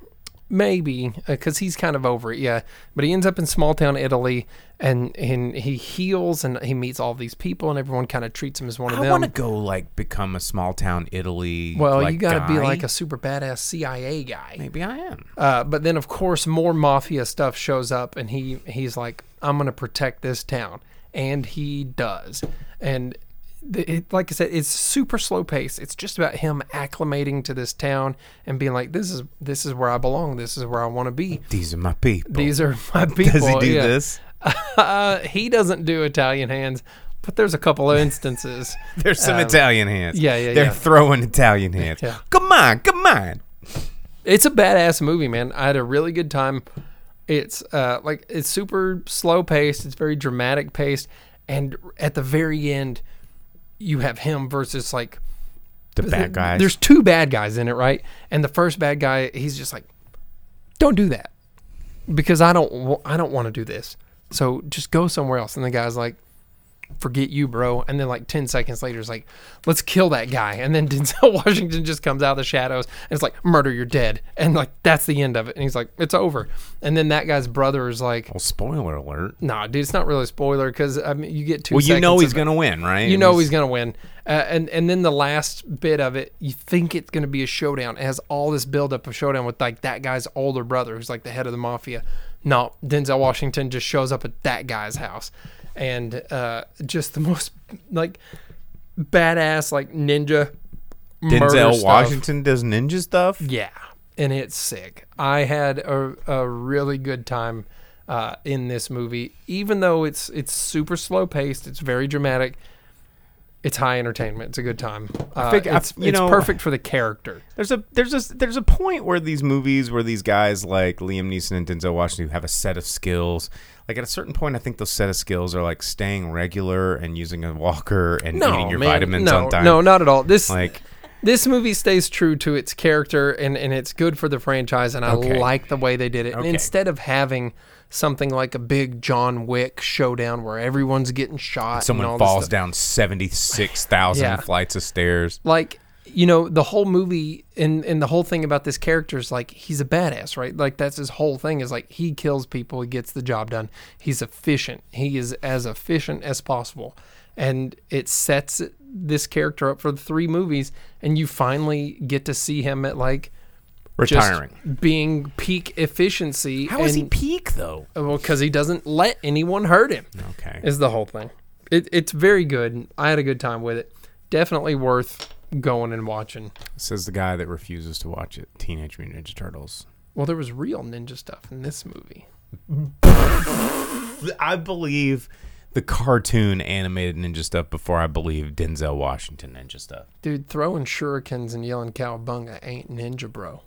Maybe because uh, he's kind of over it, yeah. But he ends up in small town Italy, and, and he heals, and he meets all these people, and everyone kind of treats him as one of I them. I want to go like become a small town Italy. Well, like, you got to be like a super badass C I A guy. Maybe I am. Uh, but then of course more mafia stuff shows up, and he he's like, I'm gonna protect this town, and he does, and. It, like I said, it's super slow paced. It's just about him acclimating to this town and being like, this is this is where I belong. This is where I want to be. These are my people. These are my people. Does he do yeah. this? Uh, he doesn't do Italian hands, but there's a couple of instances. There's some um, Italian hands. Yeah, yeah, They're yeah. throwing Italian hands. Yeah. Come on, come on. It's a badass movie, man. I had a really good time. It's uh, like it's super slow paced. It's very dramatic paced. And at the very end, you have him versus like the bad guys. There's two bad guys in it, right? And the first bad guy, he's just like, "Don't do that, because I don't, I don't want to do this. So just go somewhere else." And the guy's like, "Forget you, bro." And then like ten seconds later, it's like, "Let's kill that guy." And then Denzel Washington just comes out of the shadows and it's like, "Murder, you're dead." And like that's the end of it. And he's like, "It's over." And then that guy's brother is like, "Well, spoiler alert." Nah, dude, it's not really a spoiler because I mean, you get two. Well, you know he's gonna win, right? You know he's gonna win. Uh, and and then the last bit of it, you think it's gonna be a showdown. It has all this buildup of showdown with like that guy's older brother, who's like the head of the mafia. No, Denzel Washington just shows up at that guy's house. And uh, just the most like badass like ninja Denzel Washington stuff. Does ninja stuff. Yeah, and it's sick. I had a, a really good time uh, in this movie, even though it's it's super slow paced. It's very dramatic. It's high entertainment. It's a good time. Uh, I think it's, I, you it's know, perfect for the character. There's a there's a there's a point where these movies where these guys like Liam Neeson and Denzel Washington have a set of skills. Like at a certain point, I think those set of skills are like staying regular and using a walker and no, eating your man, vitamins no, on time. No, not at all. This like This movie stays true to its character, and, and it's good for the franchise, and I okay. like the way they did it. Okay. And instead of having something like a big John Wick showdown where everyone's getting shot and someone and all falls down seventy-six thousand yeah. flights of stairs. Like, you know, the whole movie and, and the whole thing about this character is like, he's a badass, right? Like, that's his whole thing is like, he kills people, he gets the job done. He's efficient. He is as efficient as possible. And it sets this character up for the three movies, and you finally get to see him at like retiring, just being peak efficiency. How and, is he peak though? Well, because he doesn't let anyone hurt him. Okay, is the whole thing. It, it's very good. I had a good time with it. Definitely worth going and watching. Says the guy that refuses to watch it. Teenage Mutant Ninja Turtles. Well, there was real ninja stuff in this movie. I believe the cartoon animated ninja stuff before I believe Denzel Washington ninja stuff. Dude, throwing shurikens and yelling cowabunga ain't ninja, bro.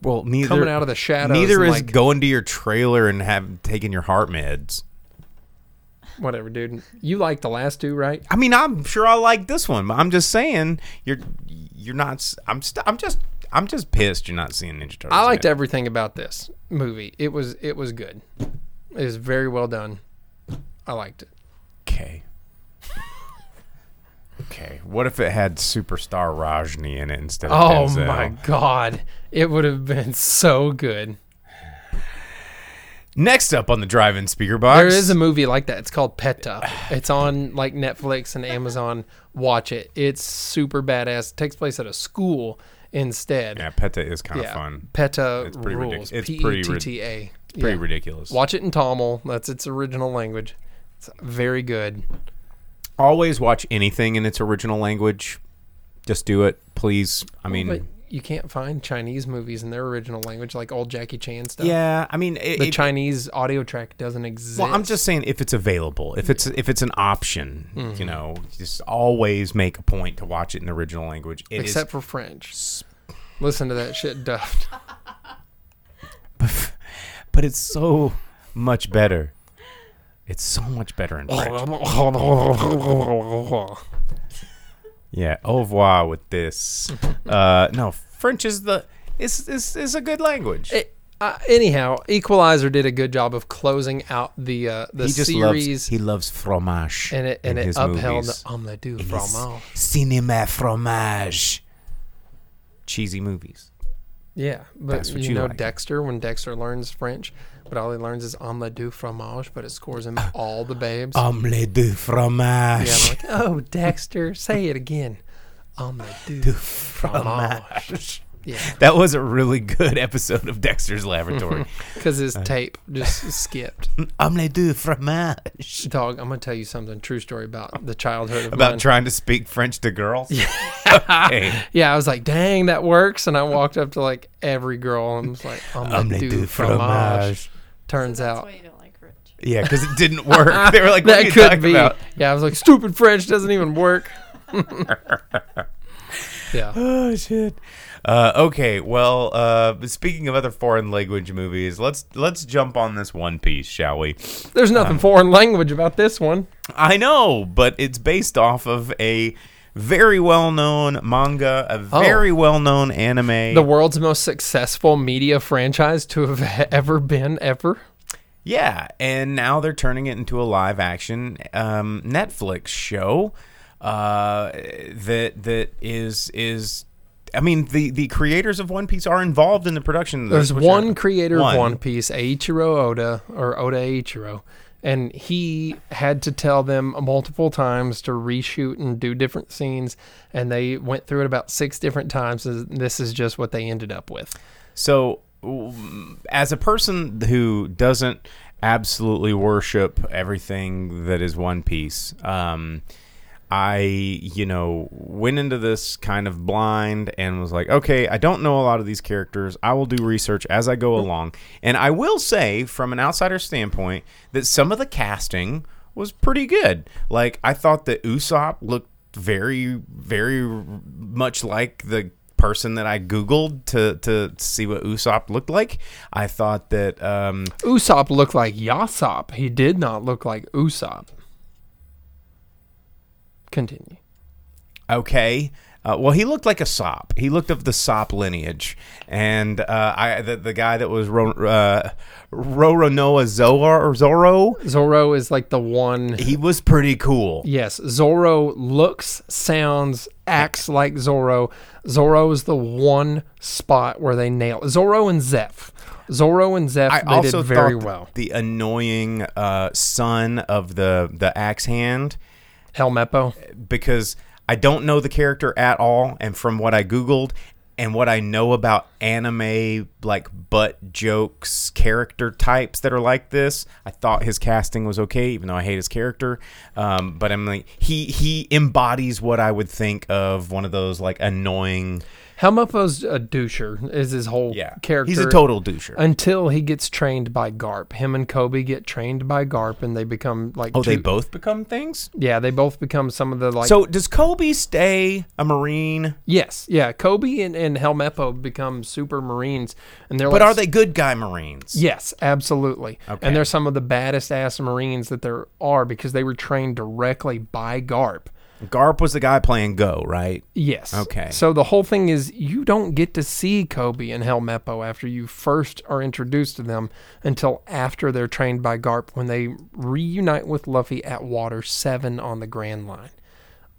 Well, neither coming out of the shadows. Neither is like, going to your trailer and have taking your heart meds. Whatever, dude. You like the last two, right? I mean, I'm sure I like this one, but I'm just saying you're you're not. I'm st- I'm just I'm just pissed you're not seeing Ninja Turtles. I liked yet. everything about this movie. It was it was good. It was very well done. I liked it. Okay. Okay. What if it had Superstar Rajni in it instead of oh Denzel? Oh, my God. It would have been so good. Next up on the drive-in speaker box. There is a movie like that. It's called PETA. It's on like Netflix and Amazon. Watch it. It's super badass. It takes place at a school instead. Yeah, PETA is kind of yeah, fun. PETA it's pretty rules. Ridic- it's P E T T A. Pretty, it's pretty yeah. ridiculous. Watch it in Tamil. That's its original language. It's very good. Always watch anything in its original language. Just do it, please. I mean, well, but you can't find Chinese movies in their original language, like old Jackie Chan stuff. Yeah, I mean, it, the it, Chinese audio track doesn't exist. Well, I'm just saying if it's available, if it's if it's an option, mm-hmm. you know, just always make a point to watch it in the original language. It Except is... for French. Sp- Listen to that shit duffed. but, but it's so much better. It's so much better in French. Yeah, au revoir with this. Uh, no, French is the is is is a good language. It, uh, anyhow, Equalizer did a good job of closing out the uh, the he just series. Loves, he loves fromage, and it and it upheld the omelette du fromage, cinéma fromage, cheesy movies. Yeah, but you, you know like. Dexter, when Dexter learns French, but all he learns is omelette du fromage, but it scores him all the babes. Omelette du fromage. Yeah, I'm like, oh, Dexter, say it again. Omelette du, du fromage. fromage. Yeah. That was a really good episode of Dexter's Laboratory. Because his uh, tape just skipped. Omelette du fromage. Dog, I'm going to tell you something, true story about the childhood of About mine. Trying to speak French to girls? Yeah. Okay. Yeah, I was like, dang, that works. And I walked up to like every girl and was like, omelette, omelette du, du fromage. fromage. Turns so that's out. Why you don't like French. Yeah, because it didn't work. They were like, what that are you could talking be. About? Yeah, I was like, stupid French doesn't even work. Yeah. Oh, shit. Uh, okay, well, uh, speaking of other foreign language movies, let's let's jump on this One Piece, shall we? There's nothing um, foreign language about this one. I know, but it's based off of a very well-known manga, a very oh. well-known anime. The world's most successful media franchise to have ever been, ever. Yeah, and now they're turning it into a live-action um, Netflix show uh, that that is is... I mean, the, the creators of One Piece are involved in the production. Of this, There's one are, creator one. of One Piece, Eiichiro Oda, or Oda Eiichiro, and he had to tell them multiple times to reshoot and do different scenes, and they went through it about six different times, and this is just what they ended up with. So, as a person who doesn't absolutely worship everything that is One Piece... Um, I, you know, went into this kind of blind and was like, okay, I don't know a lot of these characters. I will do research as I go along. And I will say, from an outsider standpoint, that some of the casting was pretty good. Like, I thought that Usopp looked very, very much like the person that I Googled to, to see what Usopp looked like. I thought that... Um, Usopp looked like Yasop. He did not look like Usopp. Continue. Okay. Uh, well, he looked like a Sop. He looked of the Sop lineage. And uh, I the, the guy that was Ro, uh, Roronoa Zoro, Zoro? Zoro is like the one. He was pretty cool. Yes. Zoro looks, sounds, acts like Zoro. Zoro is the one spot where they nailed. Zoro and Zeff. Zoro and Zeff, I they also did very well. The annoying uh, son of the, the axe hand. Helmeppo. Because I don't know the character at all, and from what I Googled and what I know about anime, like butt jokes, character types that are like this, I thought his casting was okay, even though I hate his character. Um, but I'm like, he he embodies what I would think of one of those like annoying. Helmeppo's a doucher is his whole yeah. character. He's a total doucher. Until he gets trained by Garp. Him and Kobe get trained by Garp, and they become like... Oh, two... they both become things? Yeah, they both become some of the like... So does Kobe stay a Marine? Yes. Yeah, Kobe and, and Helmeppo become super Marines. and they're But like... are they good guy Marines? Yes, absolutely. Okay. And they're some of the baddest ass Marines that there are because they were trained directly by Garp. Garp was the guy playing Go, right? Yes. Okay. So the whole thing is you don't get to see Kobe and Helmeppo after you first are introduced to them until after they're trained by Garp when they reunite with Luffy at Water seven on the Grand Line.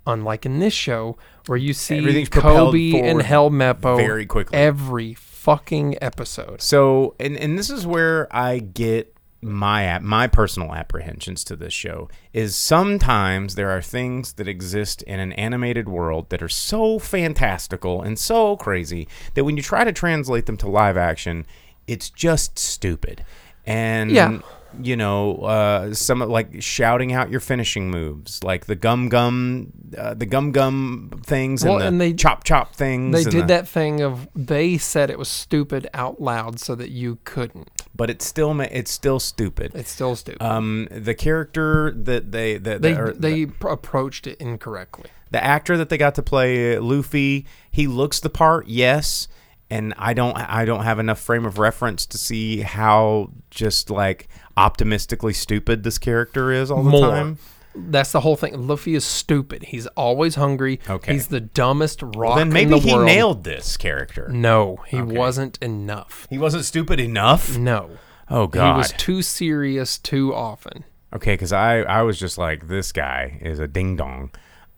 Unlike in this show where you see Kobe and Helmeppo very quickly every fucking episode. So, and, and this is where I get my my personal apprehensions to this show is sometimes there are things that exist in an animated world that are so fantastical and so crazy that when you try to translate them to live action, it's just stupid. And yeah. you know, uh, some like shouting out your finishing moves, like the gum gum, uh, the gum gum things, well, and the and they, chop chop things. They did the, that thing of they said it was stupid out loud so that you couldn't. But it's still it's still stupid. It's still stupid. Um, the character that they that they or, they the, approached it incorrectly. The actor that they got to play uh, Luffy, he looks the part, yes. And I don't I don't have enough frame of reference to see how just like optimistically stupid this character is all the More. time. That's the whole thing. Luffy is stupid. He's always hungry. Okay. He's the dumbest rock well, then maybe in the he world. nailed this character. No, he okay. wasn't enough. He wasn't stupid enough? No. Oh, God. He was too serious too often. Okay, because I, I was just like, this guy is a ding-dong.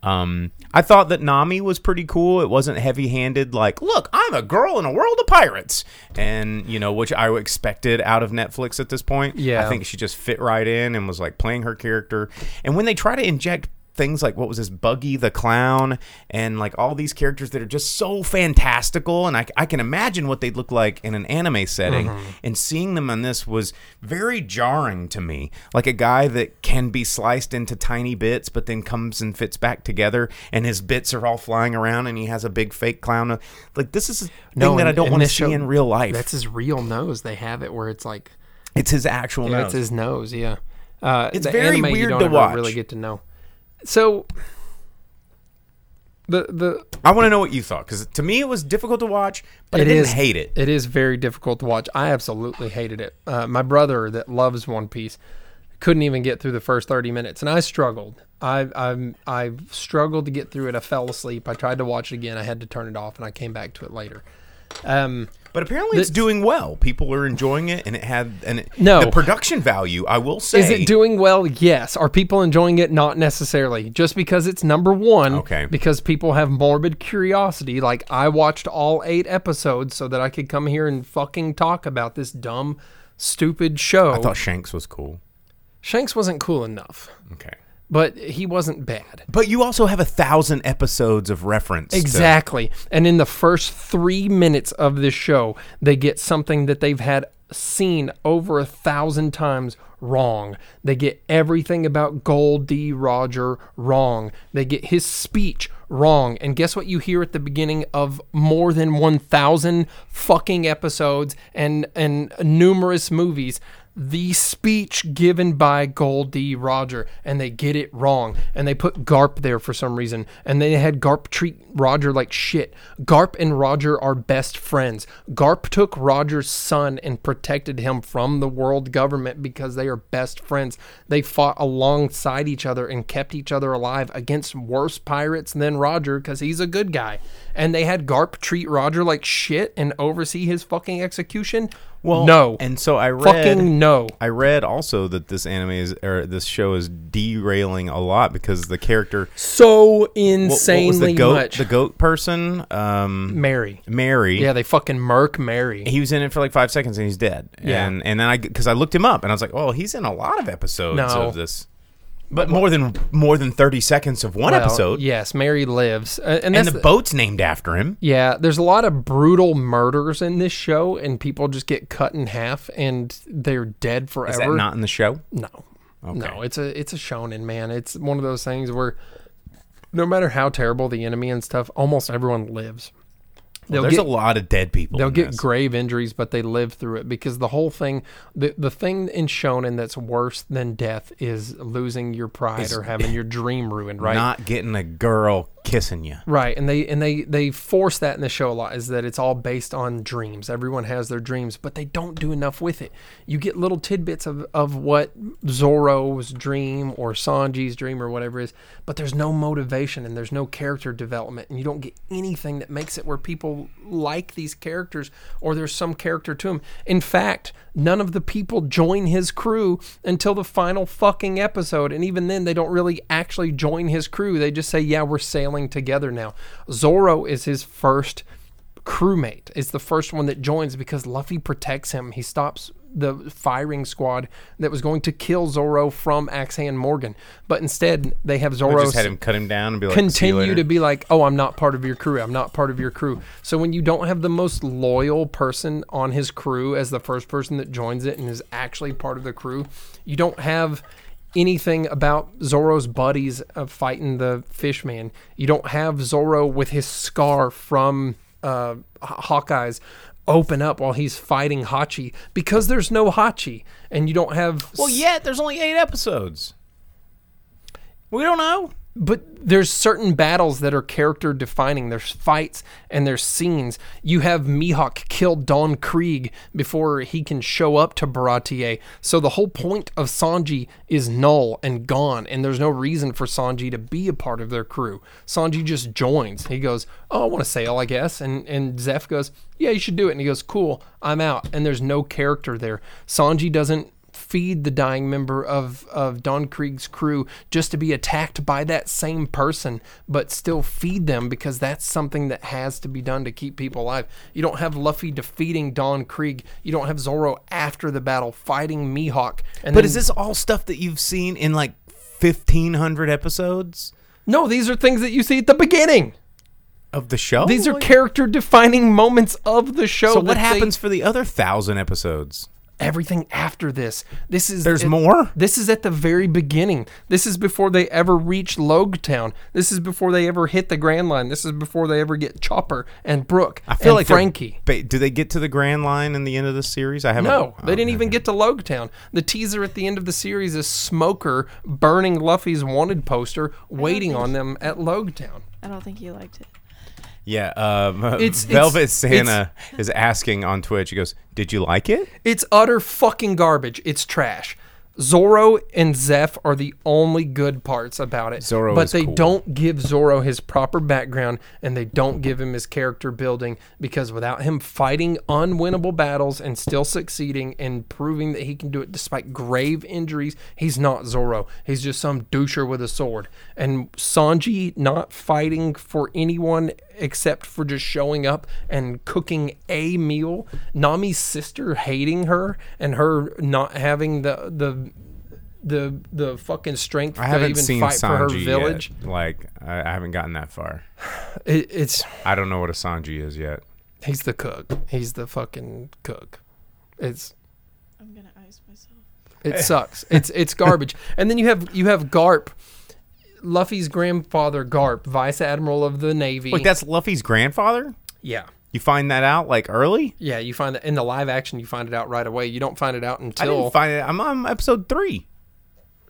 Um, I thought that Nami was pretty cool. It wasn't heavy-handed, like, look, I'm a girl in a world of pirates. And, you know, which I expected out of Netflix at this point. Yeah. I think she just fit right in and was, like, playing her character. And when they try to inject things like, what was this, Buggy the Clown, and, like, all these characters that are just so fantastical, and I, I can imagine what they'd look like in an anime setting, mm-hmm. and seeing them on this was very jarring to me. Like a guy that can be sliced into tiny bits, but then comes and fits back together, and his bits are all flying around, and he has a big fake clown. Like, this is a no, thing that I don't want to see show, in real life. That's his real nose. They have it where it's like... It's his actual yeah, nose. It's his nose, yeah. Uh, it's very anime, weird you don't to ever watch. really get to know. So, the the I want to know what you thought, because to me it was difficult to watch, but I didn't hate it. It is very difficult to watch. I absolutely hated it. Uh, my brother that loves One Piece couldn't even get through the first thirty minutes, and I struggled. I I'm I struggled to get through it. I fell asleep. I tried to watch it again. I had to turn it off, and I came back to it later. Um, but apparently it's doing well. People are enjoying it, and it had and it, no. the production value, I will say. Is it doing well? Yes. Are people enjoying it? Not necessarily. Just because it's number one, okay. because people have morbid curiosity. Like, I watched all eight episodes so that I could come here and fucking talk about this dumb, stupid show. I thought Shanks was cool. Shanks wasn't cool enough. Okay. But he wasn't bad. But you also have a thousand episodes of reference. Exactly. To... And in the first three minutes of this show, they get something that they've had seen over a thousand times wrong. They get everything about Gol D. Roger wrong. They get his speech wrong. And guess what you hear at the beginning of more than one thousand fucking episodes and, and numerous movies? the speech given by Gol D. Roger, and they get it wrong, and they put Garp there for some reason, and they had Garp treat Roger like shit. Garp and Roger are best friends. Garp took Roger's son and protected him from the world government because they are best friends. They fought alongside each other and kept each other alive against worse pirates than Roger because he's a good guy. And they had Garp treat Roger like shit and oversee his fucking execution? Well, no. And so I read fucking no. I read also that this anime is or this show is derailing a lot because the character so insanely what, what was the goat, much the goat person um, Mary Mary yeah they fucking murk Mary. He was in it for like five seconds and he's dead. Yeah. And and then I because I looked him up and I was like, oh, he's in a lot of episodes no. of this. But more than more than thirty seconds of one well, episode. Yes, Mary lives, uh, and, and the, the boat's named after him. Yeah, there's a lot of brutal murders in this show, and people just get cut in half, and they're dead forever. Is that not in the show? No, okay. no, it's a it's a shonen, man. It's one of those things where, no matter how terrible the enemy and stuff, almost everyone lives. Well, there's get, a lot of dead people. They'll get this. grave injuries, but they live through it because the whole thing, the, the thing in shonen that's worse than death is losing your pride it's, or having your dream ruined, right? Not getting a girl kissing you. Right, and they and they, they force that in the show a lot, is that it's all based on dreams. Everyone has their dreams, but they don't do enough with it. You get little tidbits of, of what Zoro's dream or Sanji's dream or whatever is, but there's no motivation and there's no character development, and you don't get anything that makes it where people like these characters or there's some character to him. In fact, none of the people join his crew until the final fucking episode, and even then they don't really actually join his crew. They just say, yeah, we're sailing together now. Zoro is his first crewmate. It's the first one that joins because Luffy protects him. He stops the firing squad that was going to kill Zoro from Axan Morgan, but instead they have Zoro just had him cut him down and be like, continue to be like, oh, I'm not part of your crew. I'm not part of your crew. So when you don't have the most loyal person on his crew as the first person that joins it and is actually part of the crew, you don't have anything about Zoro's buddies of fighting the fish man. You don't have Zoro with his scar from Uh, Hawkeye's open up while he's fighting Hachi because there's no Hachi and you don't have. Well, yet there's only eight episodes. We don't know. But there's certain battles that are character defining. There's fights and there's scenes. You have Mihawk kill Don Krieg before he can show up to Baratier. So the whole point of Sanji is null and gone, and there's no reason for Sanji to be a part of their crew. Sanji just joins. He goes, oh, I want to sail, I guess. And, and Zeff goes, yeah, you should do it. And he goes, cool, I'm out. And there's no character there. Sanji doesn't feed the dying member of, of Don Krieg's crew just to be attacked by that same person, but still feed them because that's something that has to be done to keep people alive. You don't have Luffy defeating Don Krieg. You don't have Zoro after the battle fighting Mihawk. And but then, is this all stuff that you've seen in like fifteen hundred episodes? No, these are things that you see at the beginning of the show. These are character defining moments of the show. So what happens they, for the other thousand episodes? Everything after this. This is There's it, more? This is at the very beginning. This is before they ever reach Logetown. This is before they ever hit the Grand Line. This is before they ever get Chopper and Brooke I feel and like Frankie. Do they get to the Grand Line in the end of the series? I haven't. No, they oh, didn't okay. even get to Logetown. The teaser at the end of the series is Smoker burning Luffy's wanted poster waiting on them at Logetown. I don't think you liked it. Yeah, um, it's, Velvet it's, Santa it's, is asking on Twitch. He goes, did you like it? It's utter fucking garbage. It's trash. Zoro and Zeff are the only good parts about it. Zoro but is they cool. don't give Zoro his proper background, and they don't give him his character building, because without him fighting unwinnable battles and still succeeding and proving that he can do it despite grave injuries, he's not Zoro. He's just some doucher with a sword. And Sanji not fighting for anyone except for just showing up and cooking a meal. Nami's sister hating her and her not having the the the the fucking strength I haven't to even seen fight Sanji for her village. Yet. Like I, I haven't gotten that far. It, it's I don't know what a Sanji is yet. He's the cook. He's the fucking cook. It's. I'm gonna ice myself. It sucks. It's it's garbage. And then you have you have Garp. Luffy's grandfather, Garp, Vice Admiral of the Navy. Wait, that's Luffy's grandfather? Yeah. You find that out like early? Yeah, you find that in the live action. You find it out right away. You don't find it out until I didn't find it. I'm on episode three.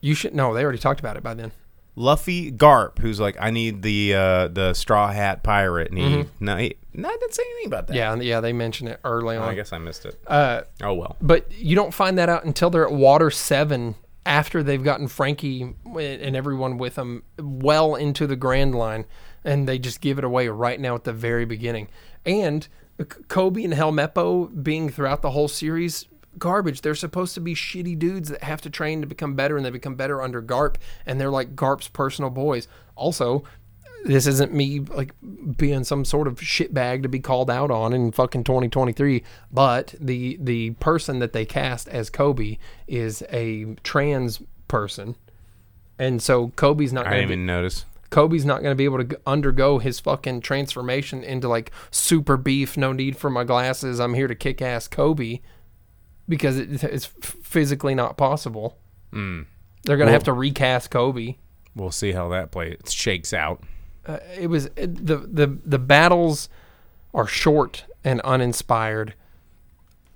You should no. They already talked about it by then. Luffy Garp, who's like, I need the uh, the Straw Hat Pirate. And he, mm-hmm. no, he, no, I didn't say anything about that. Yeah, yeah, they mentioned it early on. Oh, I guess I missed it. Uh, oh, well. But you don't find that out until they're at Water seven, after they've gotten Frankie and everyone with them well into the Grand Line, and they just give it away right now at the very beginning. And Kobe and Helmeppo being throughout the whole series... garbage. They're supposed to be shitty dudes that have to train to become better, and they become better under Garp, and they're like Garp's personal boys. Also, this isn't me like being some sort of shitbag to be called out on in fucking twenty twenty-three, but the the person that they cast as Kobe is a trans person, and so Kobe's not gonna I didn't be, even notice Kobe's not going to be able to undergo his fucking transformation into like super beef, no need for my glasses, I'm here to kick ass Kobe, because it, it's physically not possible. Mm. They're going to we'll, have to recast Kobe. We'll see how that plays. It shakes out. Uh, it was it, the, the the battles are short and uninspired.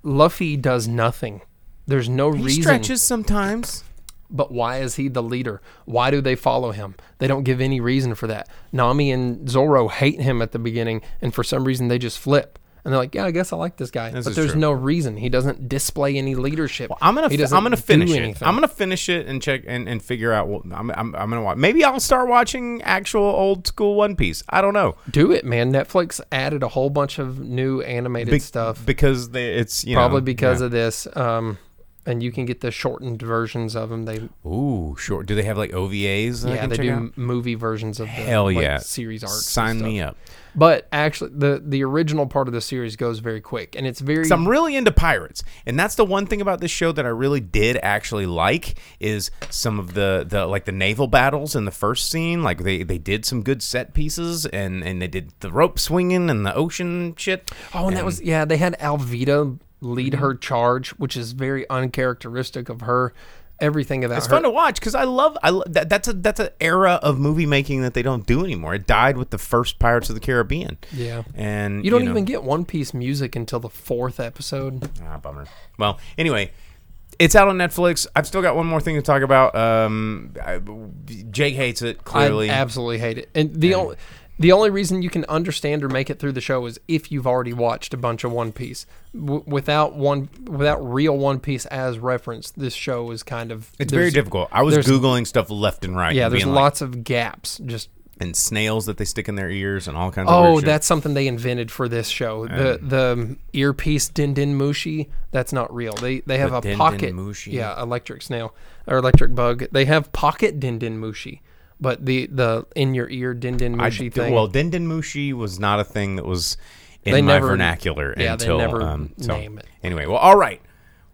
Luffy does nothing. There's no he reason. He stretches sometimes. But why is he the leader? Why do they follow him? They don't give any reason for that. Nami and Zoro hate him at the beginning, and for some reason they just flip. And they're like, yeah, I guess I like this guy, this but there's true. no reason. He doesn't display any leadership. Well, I'm gonna, f- I'm gonna finish it. I'm gonna finish it and check and, and figure out. What, I'm, I'm, I'm gonna watch. Maybe I'll start watching actual old school One Piece. I don't know. Do it, man. Netflix added a whole bunch of new animated Be- stuff because they, it's you probably know, because yeah. of this. Um, and you can get the shortened versions of them. They ooh, short. Do they have like O V As? Yeah, they do out? movie versions of the Hell yeah. like, series arcs. Sign me up. But actually, the, the original part of the series goes very quick, and it's very. 'Cause I'm really into pirates, and that's the one thing about this show that I really did actually like is some of the, the like the naval battles in the first scene. Like they, they did some good set pieces, and, and they did the rope swinging and the ocean shit. Oh, and, and that was yeah. They had Alvita lead her charge, which is very uncharacteristic of her. Everything about it's her. Fun to watch because I love I lo- that, that's a that's an era of movie making that they don't do anymore. It died with the first Pirates of the Caribbean. Yeah, and you don't you know, even get One Piece music until the fourth episode. Ah, bummer. Well, anyway, it's out on Netflix. I've still got one more thing to talk about. Um, I, Jake hates it. Clearly, I absolutely hate it. And the and, only the only reason you can understand or make it through the show is if you've already watched a bunch of One Piece. W- without one, without real One Piece as reference, this show is kind of... It's very difficult. I was Googling stuff left and right. Yeah, there's lots like, of gaps. Just and snails that they stick in their ears and all kinds oh, of weird Oh, that's shit. something they invented for this show. The the earpiece Dindinmushi, that's not real. They they have the a pocket... Dindinmushi. Yeah, electric snail or electric bug. They have pocket Dindinmushi. But the, the in-your-ear Dindinmushi I, thing... Well, Dindinmushi was not a thing that was in they my never, vernacular yeah, until... Yeah, they never um, so. name it. Anyway, well, all right.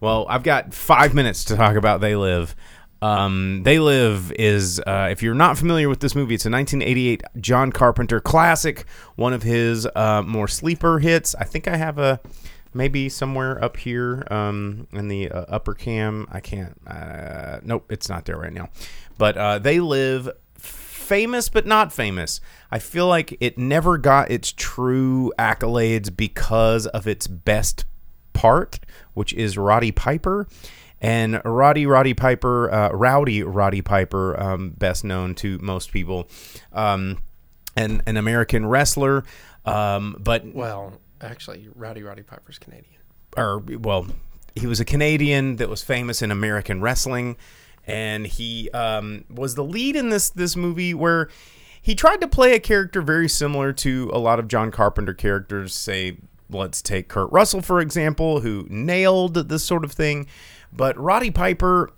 Well, I've got five minutes to talk about They Live. Um, They Live is, uh, if you're not familiar with this movie, it's a nineteen eighty-eight John Carpenter classic, one of his uh, more sleeper hits. I think I have a... Maybe somewhere up here um, in the uh, upper cam. I can't... Uh, nope, it's not there right now. But uh, They Live... Famous but not famous. I feel like it never got its true accolades because of its best part, which is Roddy Piper. And Roddy Roddy Piper, uh, Rowdy Roddy Piper, um, best known to most people, um, and an American wrestler. Um, but well, actually, Rowdy Roddy Piper's Canadian. Or well, he was a Canadian that was famous in American wrestling. And he um, was the lead in this this movie where he tried to play a character very similar to a lot of John Carpenter characters. Say, let's take Kurt Russell, for example, who nailed this sort of thing. But Roddy Piper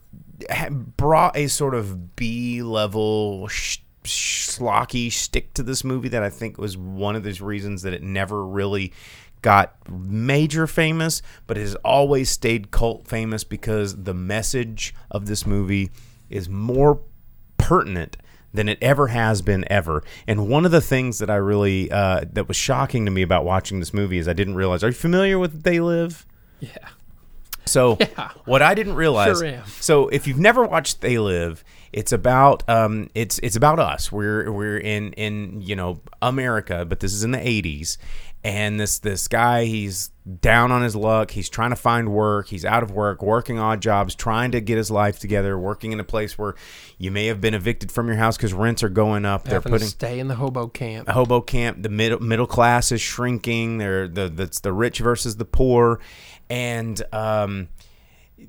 brought a sort of B-level sh- schlocky shtick to this movie that I think was one of those reasons that it never really... got major famous, but has always stayed cult famous because the message of this movie is more pertinent than it ever has been ever. And one of the things that I really, uh, that was shocking to me about watching this movie is I didn't realize, are you familiar with They Live? Yeah. So yeah. What I didn't realize, sure am. So if you've never watched They Live, it's about um, it's it's about us. We're we're in in you know America, but this is in the eighties, And this this guy, he's down on his luck. He's trying to find work. He's out of work, working odd jobs, trying to get his life together, working in a place where you may have been evicted from your house because rents are going up. They're putting to stay in the hobo camp. A hobo camp. The middle middle class is shrinking. They're the that's the rich versus the poor, and um,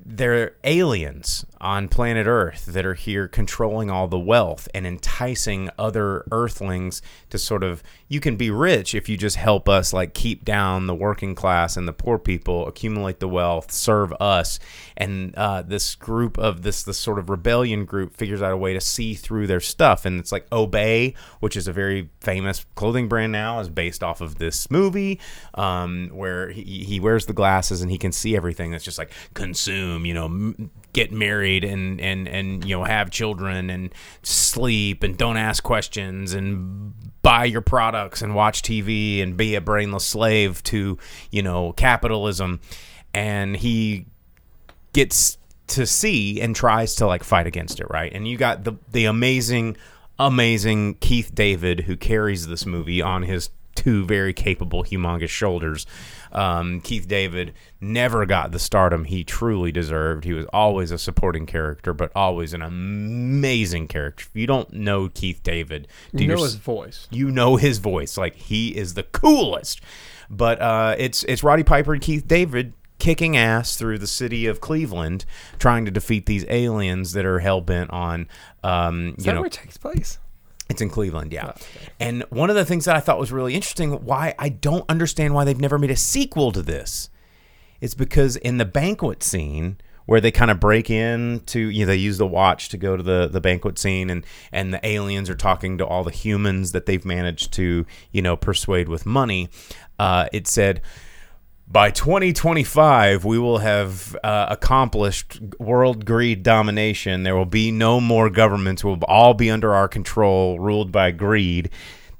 they're aliens on planet Earth that are here controlling all the wealth and enticing other Earthlings to sort of, you can be rich if you just help us, like, keep down the working class and the poor people, accumulate the wealth, serve us. And uh, this group of this, this sort of rebellion group figures out a way to see through their stuff. And it's like Obey, which is a very famous clothing brand now, is based off of this movie um, where he, he wears the glasses and he can see everything. That's just like consume. You know, get married and, and, and, you know, have children and sleep and don't ask questions and buy your products and watch T V and be a brainless slave to, you know, capitalism. And he gets to see and tries to, like, fight against it, right? And you got the, the amazing, amazing Keith David, who carries this movie on his two very capable, humongous shoulders. Um, Keith David never got the stardom he truly deserved. He was always a supporting character, but always an amazing character. If you don't know Keith David, do you know his voice? You know his voice. Like, he is the coolest. But uh, it's it's Roddy Piper and Keith David kicking ass through the city of Cleveland, trying to defeat these aliens that are hell bent on. Um, is you that know, where it takes place? It's in Cleveland, yeah. And one of the things that I thought was really interesting, why I don't understand why they've never made a sequel to this, is because in the banquet scene where they kind of break in to, you know, they use the watch to go to the, the banquet scene, and, and the aliens are talking to all the humans that they've managed to, you know, persuade with money, uh, it said, by twenty twenty-five, we will have uh, accomplished world greed domination. There will be no more governments. We'll all be under our control, ruled by greed.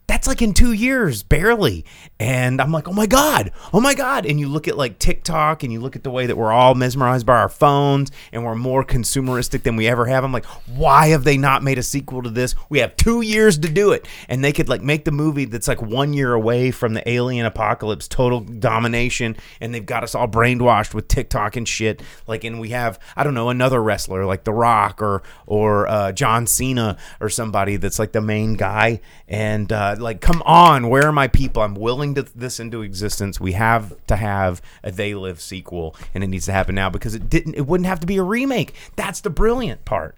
That's like in two years, barely. And I'm like, oh, my God. Oh, my God. And you look at, like, TikTok, and you look at the way that we're all mesmerized by our phones, and we're more consumeristic than we ever have. I'm like, why have they not made a sequel to this? We have two years to do it. And they could, like, make the movie that's, like, one year away from the alien apocalypse, total domination, and they've got us all brainwashed with TikTok and shit. Like, and we have, I don't know, another wrestler like The Rock or or uh, John Cena or somebody that's, like, the main guy. And, uh like, come on, where are my people? I'm willing to th- this into existence. We have to have a They Live sequel, and it needs to happen now, because it didn't. It wouldn't have to be a remake. That's the brilliant part.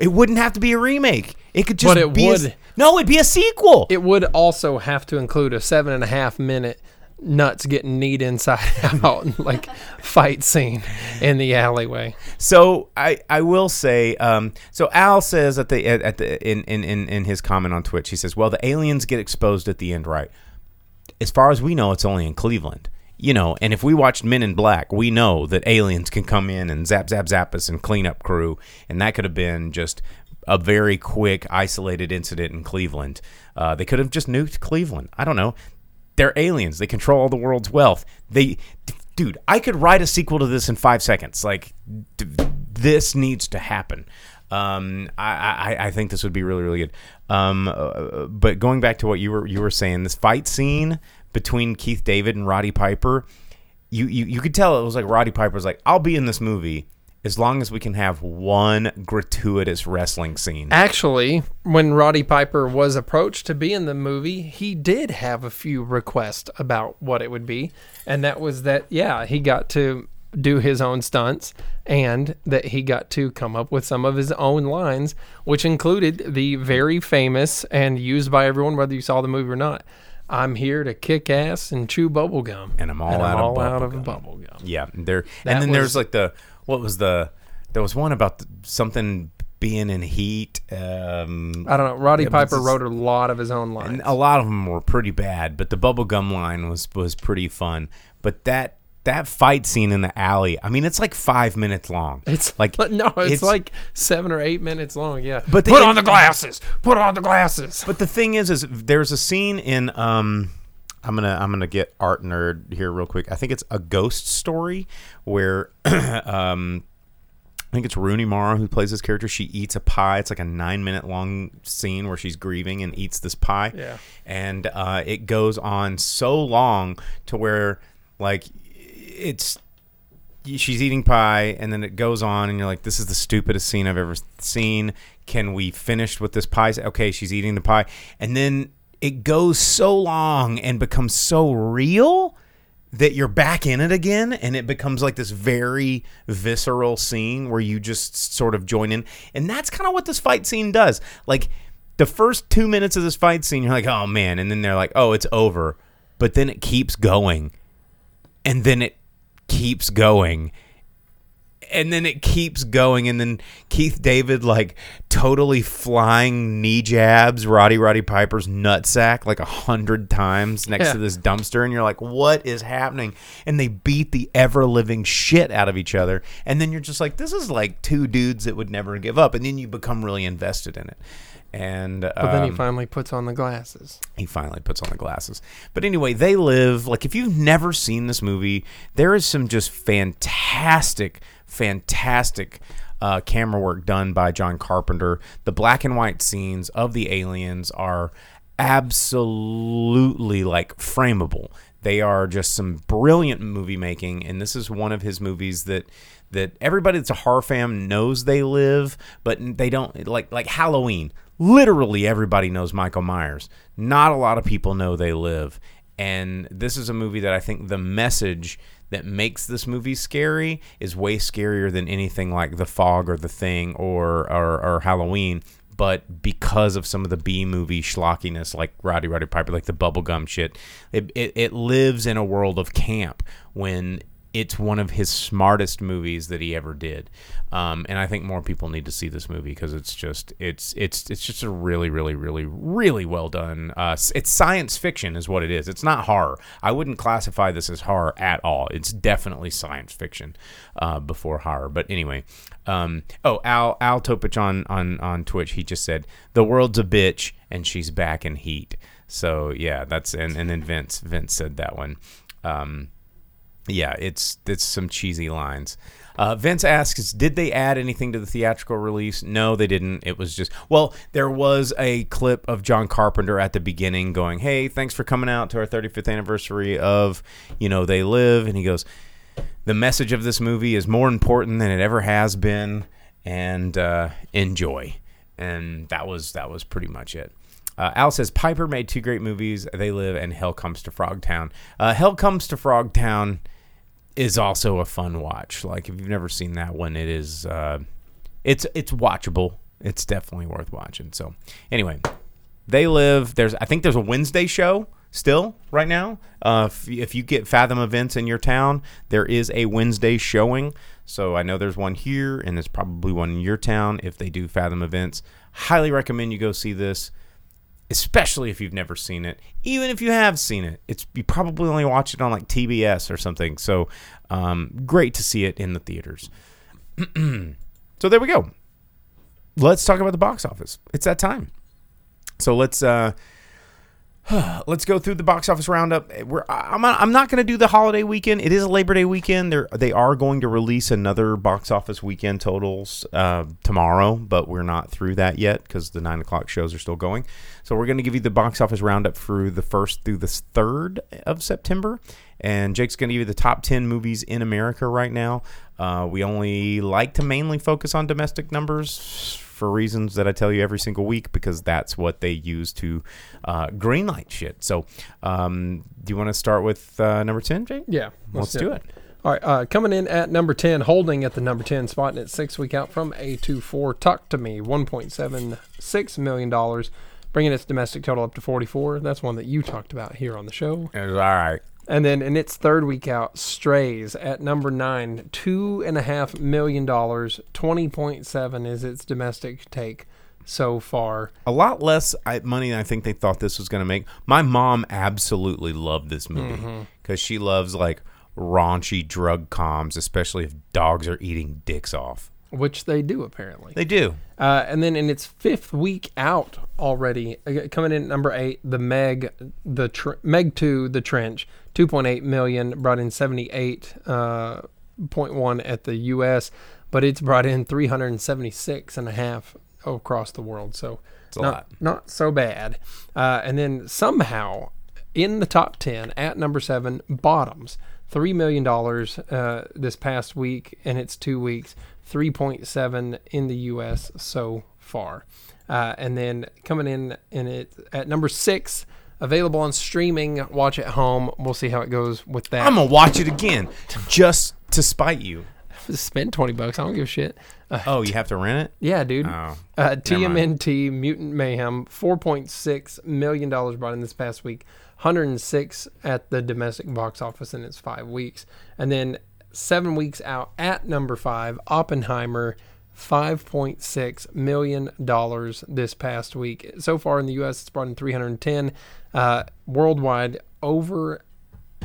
It wouldn't have to be a remake. It could just. But it be would. A, no, it'd be a sequel. It would also have to include a seven and a half minute nuts getting kneed inside out, like, fight scene in the alleyway. So I, I will say, um, so Al says at the at the in, in, in his comment on Twitch, he says, well, the aliens get exposed at the end, right? As far as we know, it's only in Cleveland. You know, and if we watched Men in Black, we know that aliens can come in and zap, zap, zap us and clean up crew, and that could have been just a very quick, isolated incident in Cleveland. Uh, they could have just nuked Cleveland. I don't know. They're aliens. They control all the world's wealth. They, dude, I could write a sequel to this in five seconds. Like, d- this needs to happen. Um, I, I, I think this would be really, really good. Um, uh, but going back to what you were, you were saying, this fight scene between Keith David and Roddy Piper, you, you, you could tell it was like Roddy Piper was like, I'll be in this movie as long as we can have one gratuitous wrestling scene. Actually, when Roddy Piper was approached to be in the movie, he did have a few requests about what it would be. And that was that, yeah, he got to do his own stunts, and that he got to come up with some of his own lines, which included the very famous and used by everyone, whether you saw the movie or not, I'm here to kick ass and chew bubble gum. And I'm all, and I'm out, all of out of gum. bubble gum. Yeah. There. And then was, there's like the... What was the, there was one about the, something being in heat. Um, I don't know. Roddy Piper wrote a lot of his own lines. And a lot of them were pretty bad, but the bubblegum line was, was pretty fun. But that, that fight scene in the alley, I mean, it's like five minutes long. It's like, no, it's, it's like seven or eight minutes long. Yeah. But the, put on the glasses, put on the glasses. But the thing is, is there's a scene in, um, I'm gonna I'm gonna get art nerd here real quick. I think it's A Ghost Story, where um, I think it's Rooney Mara who plays this character. She eats a pie. It's like a nine-minute long scene where she's grieving and eats this pie. Yeah. And uh, it goes on so long to where, like, it's she's eating pie, and then it goes on, and you're like, this is the stupidest scene I've ever seen. Can we finish with this pie? Okay, she's eating the pie. And then it goes so long and becomes so real that you're back in it again, and it becomes like this very visceral scene where you just sort of join in. And that's kind of what this fight scene does. Like, the first two minutes of this fight scene, you're like, oh, man. And then they're like, oh, it's over. But then it keeps going. And then it keeps going. And then it keeps going. And then Keith David, like, totally flying knee jabs Roddy Roddy Piper's nutsack like a hundred times next yeah. to this dumpster. And you're like, what is happening? And they beat the ever-living shit out of each other. And then you're just like, this is like two dudes that would never give up. And then you become really invested in it. And um, but then he finally puts on the glasses. He finally puts on the glasses. But anyway, they live. Like, if you've never seen this movie, there is some just fantastic... fantastic uh, camera work done by John Carpenter. The black and white scenes of the aliens are absolutely, like, frameable. They are just some brilliant movie making, and this is one of his movies that that everybody that's a horror fan knows they live, but they don't, like like Halloween. Literally everybody knows Michael Myers. Not a lot of people know they live. And this is a movie that I think the message that makes this movie scary is way scarier than anything like The Fog or The Thing or or, or Halloween. But because of some of the B-movie schlockiness, like Roddy Roddy Piper, like the bubblegum shit, it, it, it lives in a world of camp when it's one of his smartest movies that he ever did. Um, and I think more people need to see this movie because it's just it's it's it's just a really, really, really, really well done. Uh, it's science fiction is what it is. It's not horror. I wouldn't classify this as horror at all. It's definitely science fiction uh, before horror. But anyway, um, oh, Al, Al Topich on, on, on Twitch, he just said, the world's a bitch and she's back in heat. So, yeah, that's and, and then Vince, Vince said that one. Um Yeah, it's it's some cheesy lines. Uh, Vince asks, did they add anything to the theatrical release? No, they didn't. It was just, well, there was a clip of John Carpenter at the beginning going, hey, thanks for coming out to our thirty-fifth anniversary of, you know, They Live. And he goes, the message of this movie is more important than it ever has been, and uh, enjoy. And that was that was pretty much it. Uh, Al says, Piper made two great movies, They Live and Hell Comes to Frogtown. Uh, Hell Comes to Frogtown is also a fun watch. Like, if you've never seen that one, it is, uh, it's it's watchable. It's definitely worth watching. So, anyway, They Live. There's, I think there's a Wednesday show still right now. Uh, if, if you get Fathom events in your town, there is a Wednesday showing. So, I know there's one here, and there's probably one in your town if they do Fathom events. Highly recommend you go see this. Especially if you've never seen it. Even if you have seen it, it's you probably only watch it on like T B S or something. So um, great to see it in the theaters. So there we go. Let's talk about the box office. It's that time. So let's uh, let's go through the box office roundup. We're, I'm, I'm not going to do the holiday weekend. It is a Labor Day weekend. They're, they are going to release another box office weekend totals uh, tomorrow, but we're not through that yet because the nine o'clock shows are still going. So we're going to give you the box office roundup through the first through the third of September. And Jake's going to give you the top ten movies in America right now. Uh, we only like to mainly focus on domestic numbers for reasons that I tell you every single week because that's what they use to uh, greenlight shit. So um, do you want to start with uh, number ten, Jake? Yeah. Let's, let's do it. it. All right. Uh, coming in at number ten, holding at the number ten spot, and it's six week out from A twenty-four, Talk to Me, one point seven six million dollars. Bringing its domestic total up to forty-four. That's one that you talked about here on the show. It was all right. And then in its third week out, Strays at number nine, two point five million dollars. twenty point seven is its domestic take so far. A lot less money than I think they thought this was going to make. My mom absolutely loved this movie because mm-hmm. she loves like raunchy drug comms, especially if dogs are eating dicks off. Which they do, apparently. They do. Uh, and then in its fifth week out already, coming in at number eight, the Meg, the tr- Meg two, The Trench, two point eight million dollars, brought in seventy-eight point one uh, at the U S but it's brought in three hundred seventy-six and a half across the world. So it's a not, lot. Not so bad. Uh, and then somehow in the top ten at number seven, Bottoms, three million dollars uh, this past week, and it's two weeks, three point seven in the U S so far. Uh, and then coming in, in it at number six, available on streaming, watch at home. We'll see how it goes with that. I'm going to watch it again just to spite you. Spend twenty bucks. I don't give a shit. Uh, oh, you have to rent it? Yeah, dude. Oh, uh, T M N T, Mutant Mayhem, four point six million dollars brought in this past week, one hundred six at the domestic box office in its five weeks. And then seven weeks out at number five, Oppenheimer, five point six million dollars this past week. So far in the U S, it's brought in three hundred ten. Uh, worldwide, over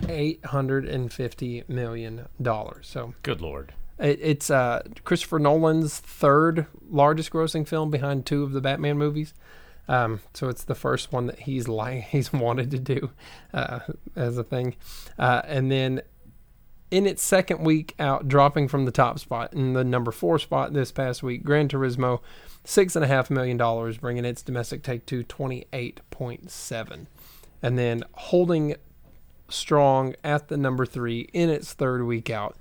eight hundred fifty million dollars. So, good Lord. It, it's uh, Christopher Nolan's third largest grossing film behind two of the Batman movies. Um, so it's the first one that he's li- he's wanted to do uh, as a thing. Uh, and then in its second week out, dropping from the top spot in the number four spot this past week, Gran Turismo, six point five million dollars, bringing its domestic take to twenty-eight point seven. And then holding strong at the number three in its third week out,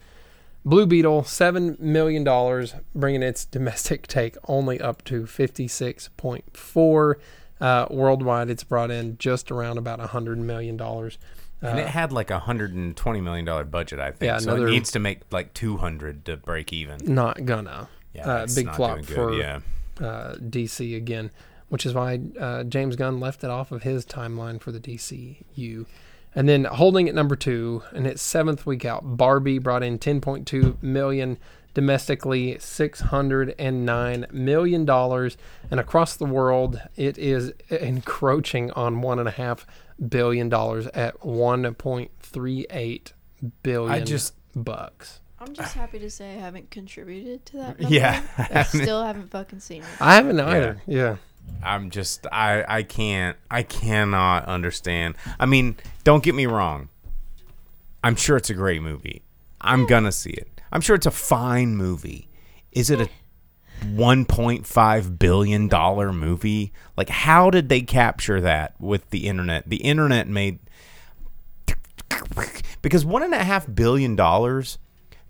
Blue Beetle, seven million dollars, bringing its domestic take only up to fifty-six point four. Uh, worldwide, it's brought in just around about one hundred million dollars. Uh, and it had like a one hundred twenty million dollars budget, I think. Yeah, so another, it needs to make like two hundred to break even. Not gonna. Yeah, uh, big not flop for yeah. uh, D C again, which is why uh, James Gunn left it off of his timeline for the D C U. And then holding at number two, in its seventh week out, Barbie brought in ten point two million dollars domestically, six hundred nine million dollars. And across the world, it is encroaching on one point five billion dollars at one point three eight billion dollars. I just, bucks. I'm just happy to say I haven't contributed to that number. Yeah. I still haven't fucking seen it. I haven't either, yeah. yeah. I'm just I I can't I cannot understand. I mean, don't get me wrong, I'm sure it's a great movie. I'm gonna see it. I'm sure it's a fine movie. Is it a one point five billion dollar movie? Like, how did they capture that with the internet? The internet made, because one and a half billion dollars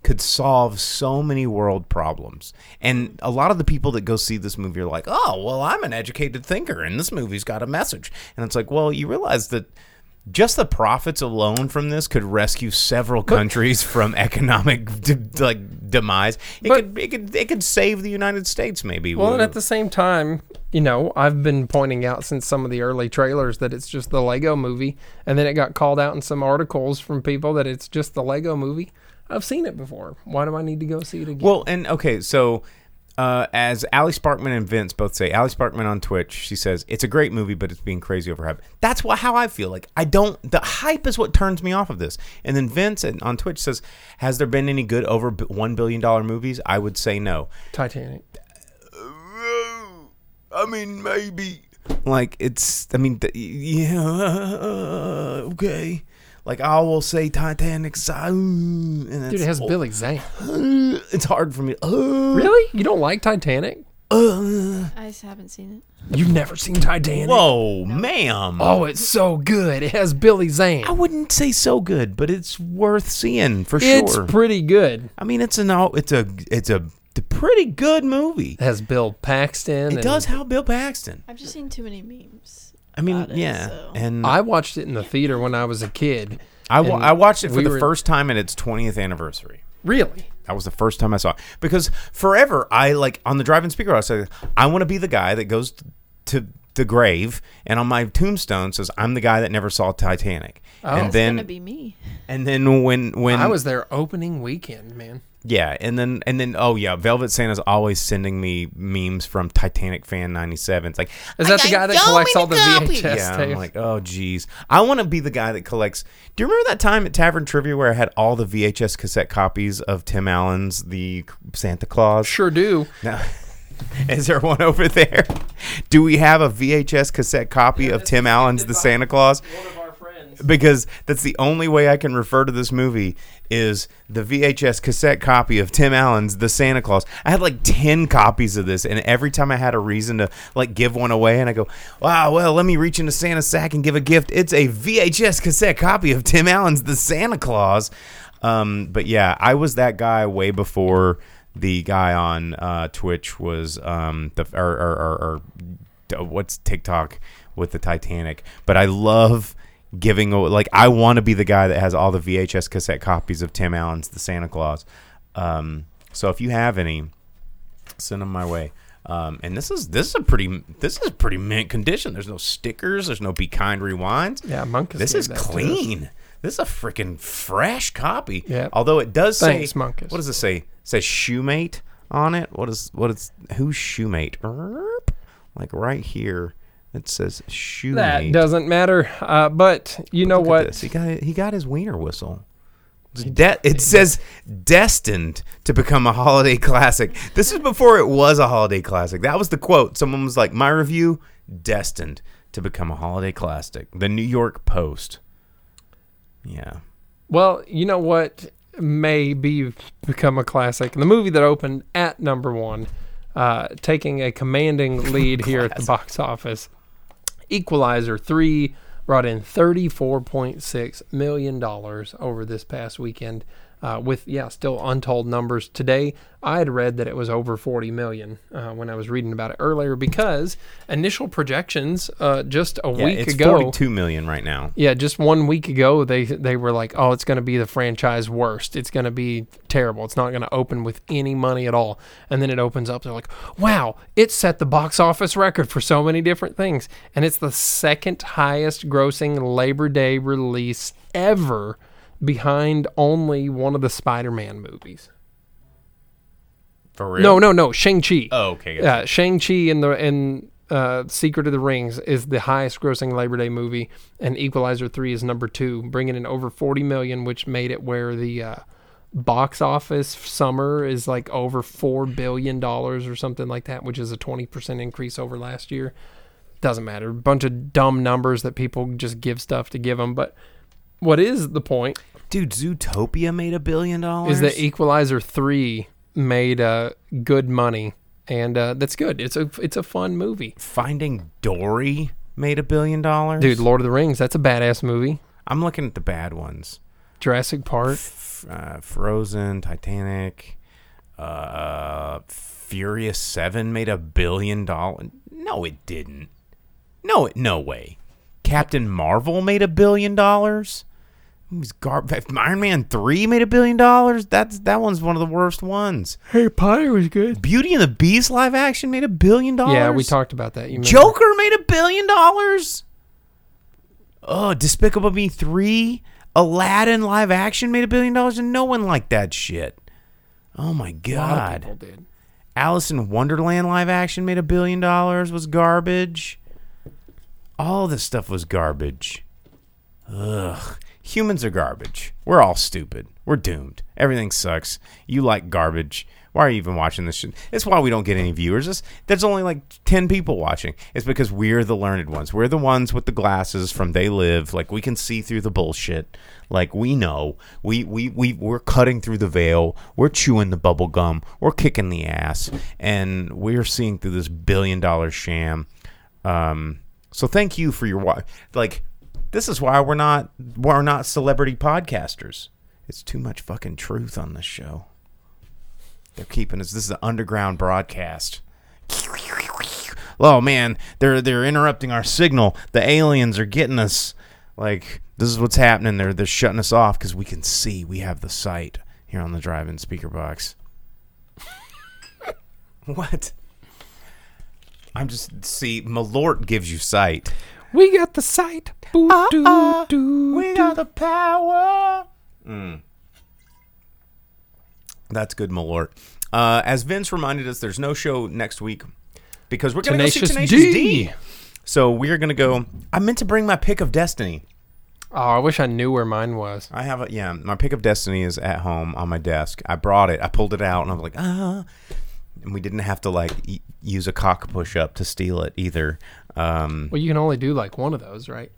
could solve so many world problems. And a lot of the people that go see this movie are like, oh, well, I'm an educated thinker, and this movie's got a message. And it's like, well, you realize that just the profits alone from this could rescue several countries but, from economic de- like demise. It, but, could, it, could, it could save the United States, maybe. Well, and at the same time, you know, I've been pointing out since some of the early trailers that it's just the Lego movie, and then it got called out in some articles from people that it's just the Lego movie. I've seen it before. Why do I need to go see it again? Well, and okay, so uh, as Allie Sparkman and Vince both say, Allie Sparkman on Twitch, she says, it's a great movie, but it's being crazy overhyped. That's what, how I feel. Like, I don't, the hype is what turns me off of this. And then Vince on Twitch says, has there been any good over one billion dollar movies? I would say no. Titanic. I mean, maybe. Like, it's, I mean, yeah, okay. Like, I will say Titanic. And dude, it has oh, Billy Zane. Uh, it's hard for me. Uh, really? You don't like Titanic? Uh, I just haven't seen it. You've never seen Titanic? Whoa, no. Ma'am. Oh, it's so good. It has Billy Zane. I wouldn't say so good, but it's worth seeing for it's sure. It's pretty good. I mean, it's an it's a it's a pretty good movie. It has Bill Paxton. It and does have Bill Paxton. I've just seen too many memes. I mean, yeah, it, so. And I watched it in the theater when I was a kid. I, w- I watched it for we the were... first time at its twentieth anniversary. Really? That was the first time I saw it. Because forever, I like on the drive-in speaker, I said, I want to be the guy that goes to the grave and on my tombstone says, I'm the guy that never saw Titanic. Oh, and that's then, gonna be me. And then when when I was there opening weekend, man. Yeah, and then and then oh yeah, Velvet Santa's always sending me memes from Titanic Fan ninety-seven. It's like, is that I, the guy I that collects all the V H S tapes? Yeah, I'm like, oh geez, I want to be the guy that collects. Do you remember that time at Tavern Trivia where I had all the V H S cassette copies of Tim Allen's The Santa Claus? Sure do. Now, is there one over there? Do we have a V H S cassette copy yeah, of Tim Allen's The Santa Claus? One of our friends. because that's the only way I can refer to this movie is the V H S cassette copy of Tim Allen's The Santa Claus. I had like ten copies of this, and every time I had a reason to like give one away, and I go, wow, well, let me reach into Santa's sack and give a gift. It's a V H S cassette copy of Tim Allen's The Santa Claus. Um, but yeah, I was that guy way before the guy on uh, Twitch was um, the or, or, or, or what's TikTok with the Titanic. But I love giving away, like I want to be the guy that has all the V H S cassette copies of Tim Allen's The Santa Claus. Um, so if you have any, send them my way. Um, and this is this is a pretty this is pretty mint condition. There's no stickers. There's no Be Kind rewinds. Yeah, Monk. This is clean. Too. This is a freaking fresh copy. Yeah. Although it does Thanks, say, Monkus. What does it say? It says shoemate on it. What is what is who's shoemate? Erp. Like right here, it says shoemate. That doesn't matter. Uh, but you but know what? He got he got his wiener whistle. De- it says destined to become a holiday classic. This is before it was a holiday classic. That was the quote. Someone was like, my review, destined to become a holiday classic. The New York Post. Yeah. Well, you know what may be become a classic? The movie that opened at number one, uh, taking a commanding lead here at the box office. Equalizer three brought in thirty-four point six million dollars over this past weekend uh, with, yeah, still untold numbers. Today, I had read that it was over forty million dollars uh, when I was reading about it earlier because initial projections uh, just a yeah, week it's ago. It's forty-two million dollars right now. Yeah, just one week ago, they, they were like, oh, it's going to be the franchise worst. It's going to be terrible. It's not going to open with any money at all. And then it opens up. They're like, wow, it set the box office record for so many different things. And it's the second highest grossing Labor Day release ever, behind only one of the Spider-Man movies. For real? No, no, no. Shang-Chi. Oh, okay. Yeah, uh, Shang-Chi and the and uh, Secret of the Rings is the highest-grossing Labor Day movie, and Equalizer three is number two, bringing in over forty million dollars, which made it where the uh, box office summer is like over four billion dollars or something like that, which is a twenty percent increase over last year. Doesn't matter. A bunch of dumb numbers that people just give stuff to give them, but what is the point? Dude, Zootopia made a billion dollars? Is that Equalizer three made uh, good money, and uh, that's good. It's a it's a fun movie. Finding Dory made a billion dollars? Dude, Lord of the Rings, that's a badass movie. I'm looking at the bad ones. Jurassic Park. F- uh, Frozen, Titanic, uh, Furious seven made a billion dollars. No, it didn't. No, no way. Captain Marvel made a billion dollars. Garp- Iron Man three made a billion dollars. That's that one's one of the worst ones. Harry Potter was good. Beauty and the Beast live action made a billion dollars. Yeah, we talked about that. You Joker made a billion dollars. Oh, Despicable Me three, Aladdin live action made a billion dollars, and no one liked that shit. Oh my god, a lot of people did. Alice in Wonderland live action made a billion dollars. Was garbage. All this stuff was garbage. Ugh. Humans are garbage. We're all stupid. We're doomed. Everything sucks. You like garbage. Why are you even watching this shit? It's why we don't get any viewers. It's, there's only like ten people watching. It's because we're the learned ones. We're the ones with the glasses from They Live. Like, we can see through the bullshit. Like, we know. We, we, we, we're cutting through the veil. We're chewing the bubble gum. We're kicking the ass. And we're seeing through this billion-dollar sham. Um, so thank you for your watch. Like, this is why we're not we're not celebrity podcasters. It's too much fucking truth on this show. They're keeping us. This is an underground broadcast. Oh man, they're they're interrupting our signal. The aliens are getting us. Like, this is what's happening. They're they're shutting us off because we can see. We have the sight here on the drive-in speaker box. What? I'm just see. Malort gives you sight. We got the sight. Boo, uh, doo, uh, doo, we doo. Got the power. Mm. That's good, my lord. Uh, as Vince reminded us, there's no show next week because we're going to go see Tenacious D. D. So we're going to go. I meant to bring my pick of Destiny. Oh, I wish I knew where mine was. I have a, yeah, my pick of Destiny is at home on my desk. I brought it. I pulled it out, and I was like, ah. And we didn't have to, like, e- use a cock push-up to steal it either. Um, well, you can only do, like, one of those, right?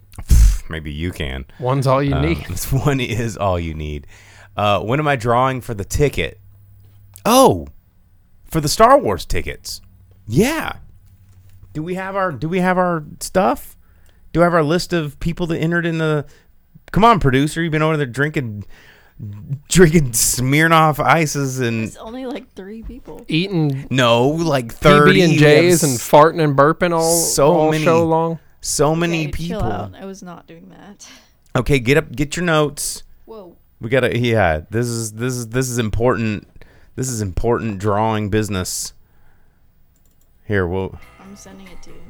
maybe you can. One's all you um, need. This one is all you need. Uh, when am I drawing for the ticket? Oh, for the Star Wars tickets. Yeah. Do we have our Do we have our stuff? Do we have our list of people that entered in the? Come on, producer, you've been over there drinking, drinking Smirnoff ices and. It's only like three people eating. No, like thirty and J's and farting and burping all so all many, show long. So many okay, people. Chill out. I was not doing that. Okay, get up, get your notes. Whoa. We gotta. Yeah, this is this is this is important. This is important drawing business. Here, we'll. I'm sending it to you.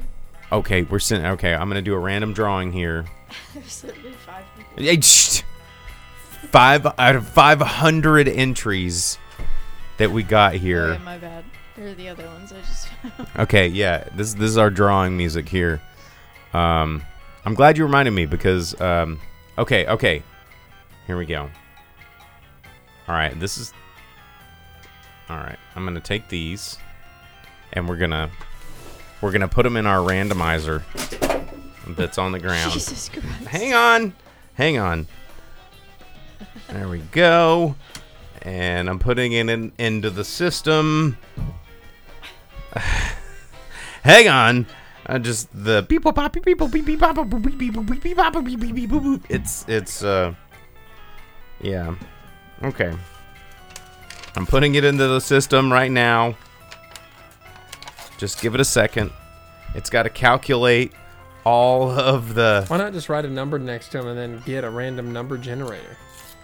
Okay, we're sending. Okay, I'm gonna do a random drawing here. There's literally five people. Hey, shh. Five out of five hundred entries that we got here. Oh, yeah, my bad. There are the other ones I just found. Okay, yeah. This this is our drawing music here. Um, I'm glad you reminded me because um, okay, okay. Here we go. All right, this is. All right, I'm gonna take these, and we're gonna. We're going to put them in our randomizer that's on the ground. Jesus Christ. Hang on. Hang on. There we go. And I'm putting it in, into the system. Hang on. I just the beep pop pop beep pop beep beep pop beep beep beep pop beep beep beep boop. It's it's uh yeah. Okay. I'm putting it into the system right now. Just give it a second. It's got to calculate all of the. Why not just write a number next to them and then get a random number generator?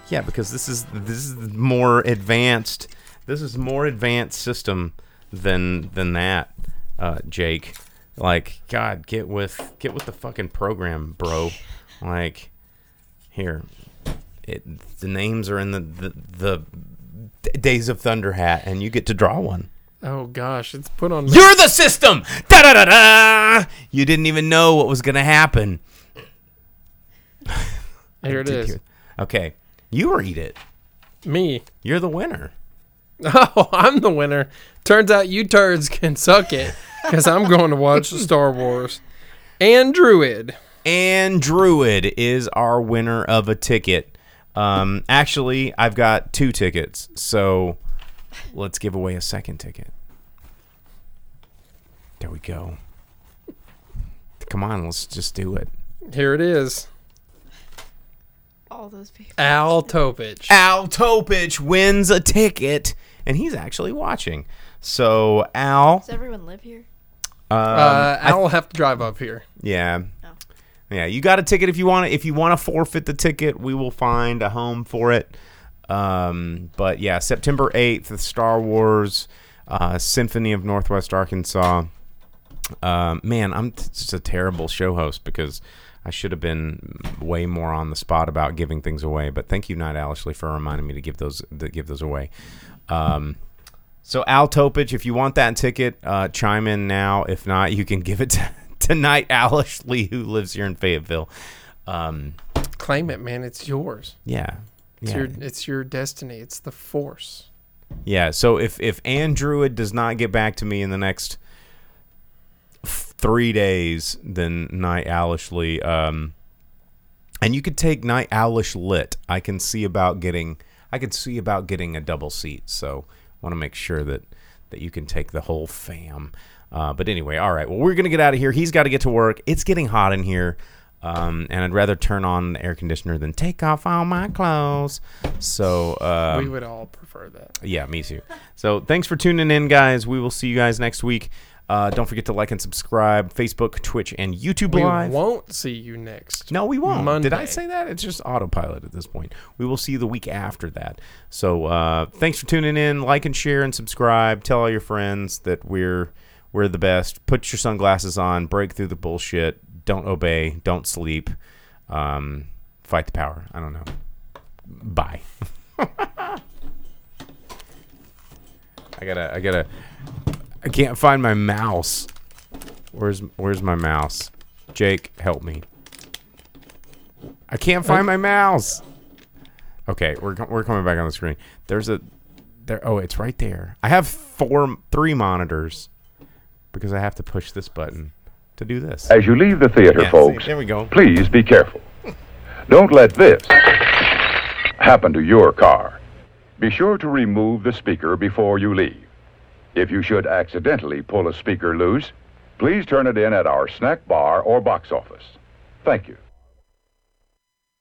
Yeah, because this is this is more advanced. This is more advanced system than than that, uh, Jake. Like, God, get with get with the fucking program, bro. Like, here, it the names are in the the, the Days of Thunder hat, and you get to draw one. Oh, gosh, it's put on... You're the system! Da-da-da-da! You didn't even know what was going to happen. Here it is. You... Okay, you read it. Me. You're the winner. Oh, I'm the winner. Turns out you turds can suck it, because I'm going to watch the Star Wars. And Druid. And Druid is our winner of a ticket. Um, actually, I've got two tickets, so... Let's give away a second ticket. There we go. Come on, let's just do it. Here it is. All those people. Al Topich. Al Topich wins a ticket, and he's actually watching. So, Al. Does everyone live here? Um, uh, Al will have to drive up here. Yeah. Oh. Yeah, you got a ticket if you want it. If you want to forfeit the ticket, we will find a home for it. Um, but yeah, September eighth, the Star Wars, uh, Symphony of Northwest Arkansas. Um, man, I'm t- just a terrible show host because I should have been way more on the spot about giving things away, but thank you, Night Owl, Ashley, for reminding me to give those, to give those away. Um, so Al Topich, if you want that ticket, uh, chime in now. If not, you can give it to, to Night Owl Ashley, who lives here in Fayetteville. Um, claim it, man. It's yours. Yeah. It's, yeah. your, it's your destiny. It's the Force. Yeah, so if, if Andruid does not get back to me in the next f- three days, then Night Owlishly... Um, and you could take Night Owlish Lit. I can see about getting I can see about getting a double seat, so I want to make sure that, that you can take the whole fam. Uh, but anyway, all right, well, we're going to get out of here. He's got to get to work. It's getting hot in here. Um, and I'd rather turn on the air conditioner than take off all my clothes. So uh, we would all prefer that. Yeah, me too. So thanks for tuning in, guys. We will see you guys next week. Uh, don't forget to like and subscribe. Facebook, Twitch, and YouTube we Live. We won't see you next. No, we won't. Monday. Did I say that? It's just autopilot at this point. We will see you the week after that. So uh, thanks for tuning in. Like and share and subscribe. Tell all your friends that we're we're the best. Put your sunglasses on. Break through the bullshit. Don't obey. Don't sleep. Um, fight the power. I don't know. Bye. I gotta. I gotta. I can't find my mouse. Where's Where's my mouse? Jake, help me. I can't find my mouse. Okay, we're we're coming back on the screen. There's a there. Oh, it's right there. I have four, three monitors because I have to push this button to do this. As you leave the theater, yeah, folks, see, there we go. Please be careful. Don't let this happen to your car. Be sure to remove the speaker before you leave. If you should accidentally pull a speaker loose, please turn it in at our snack bar or box office. Thank you.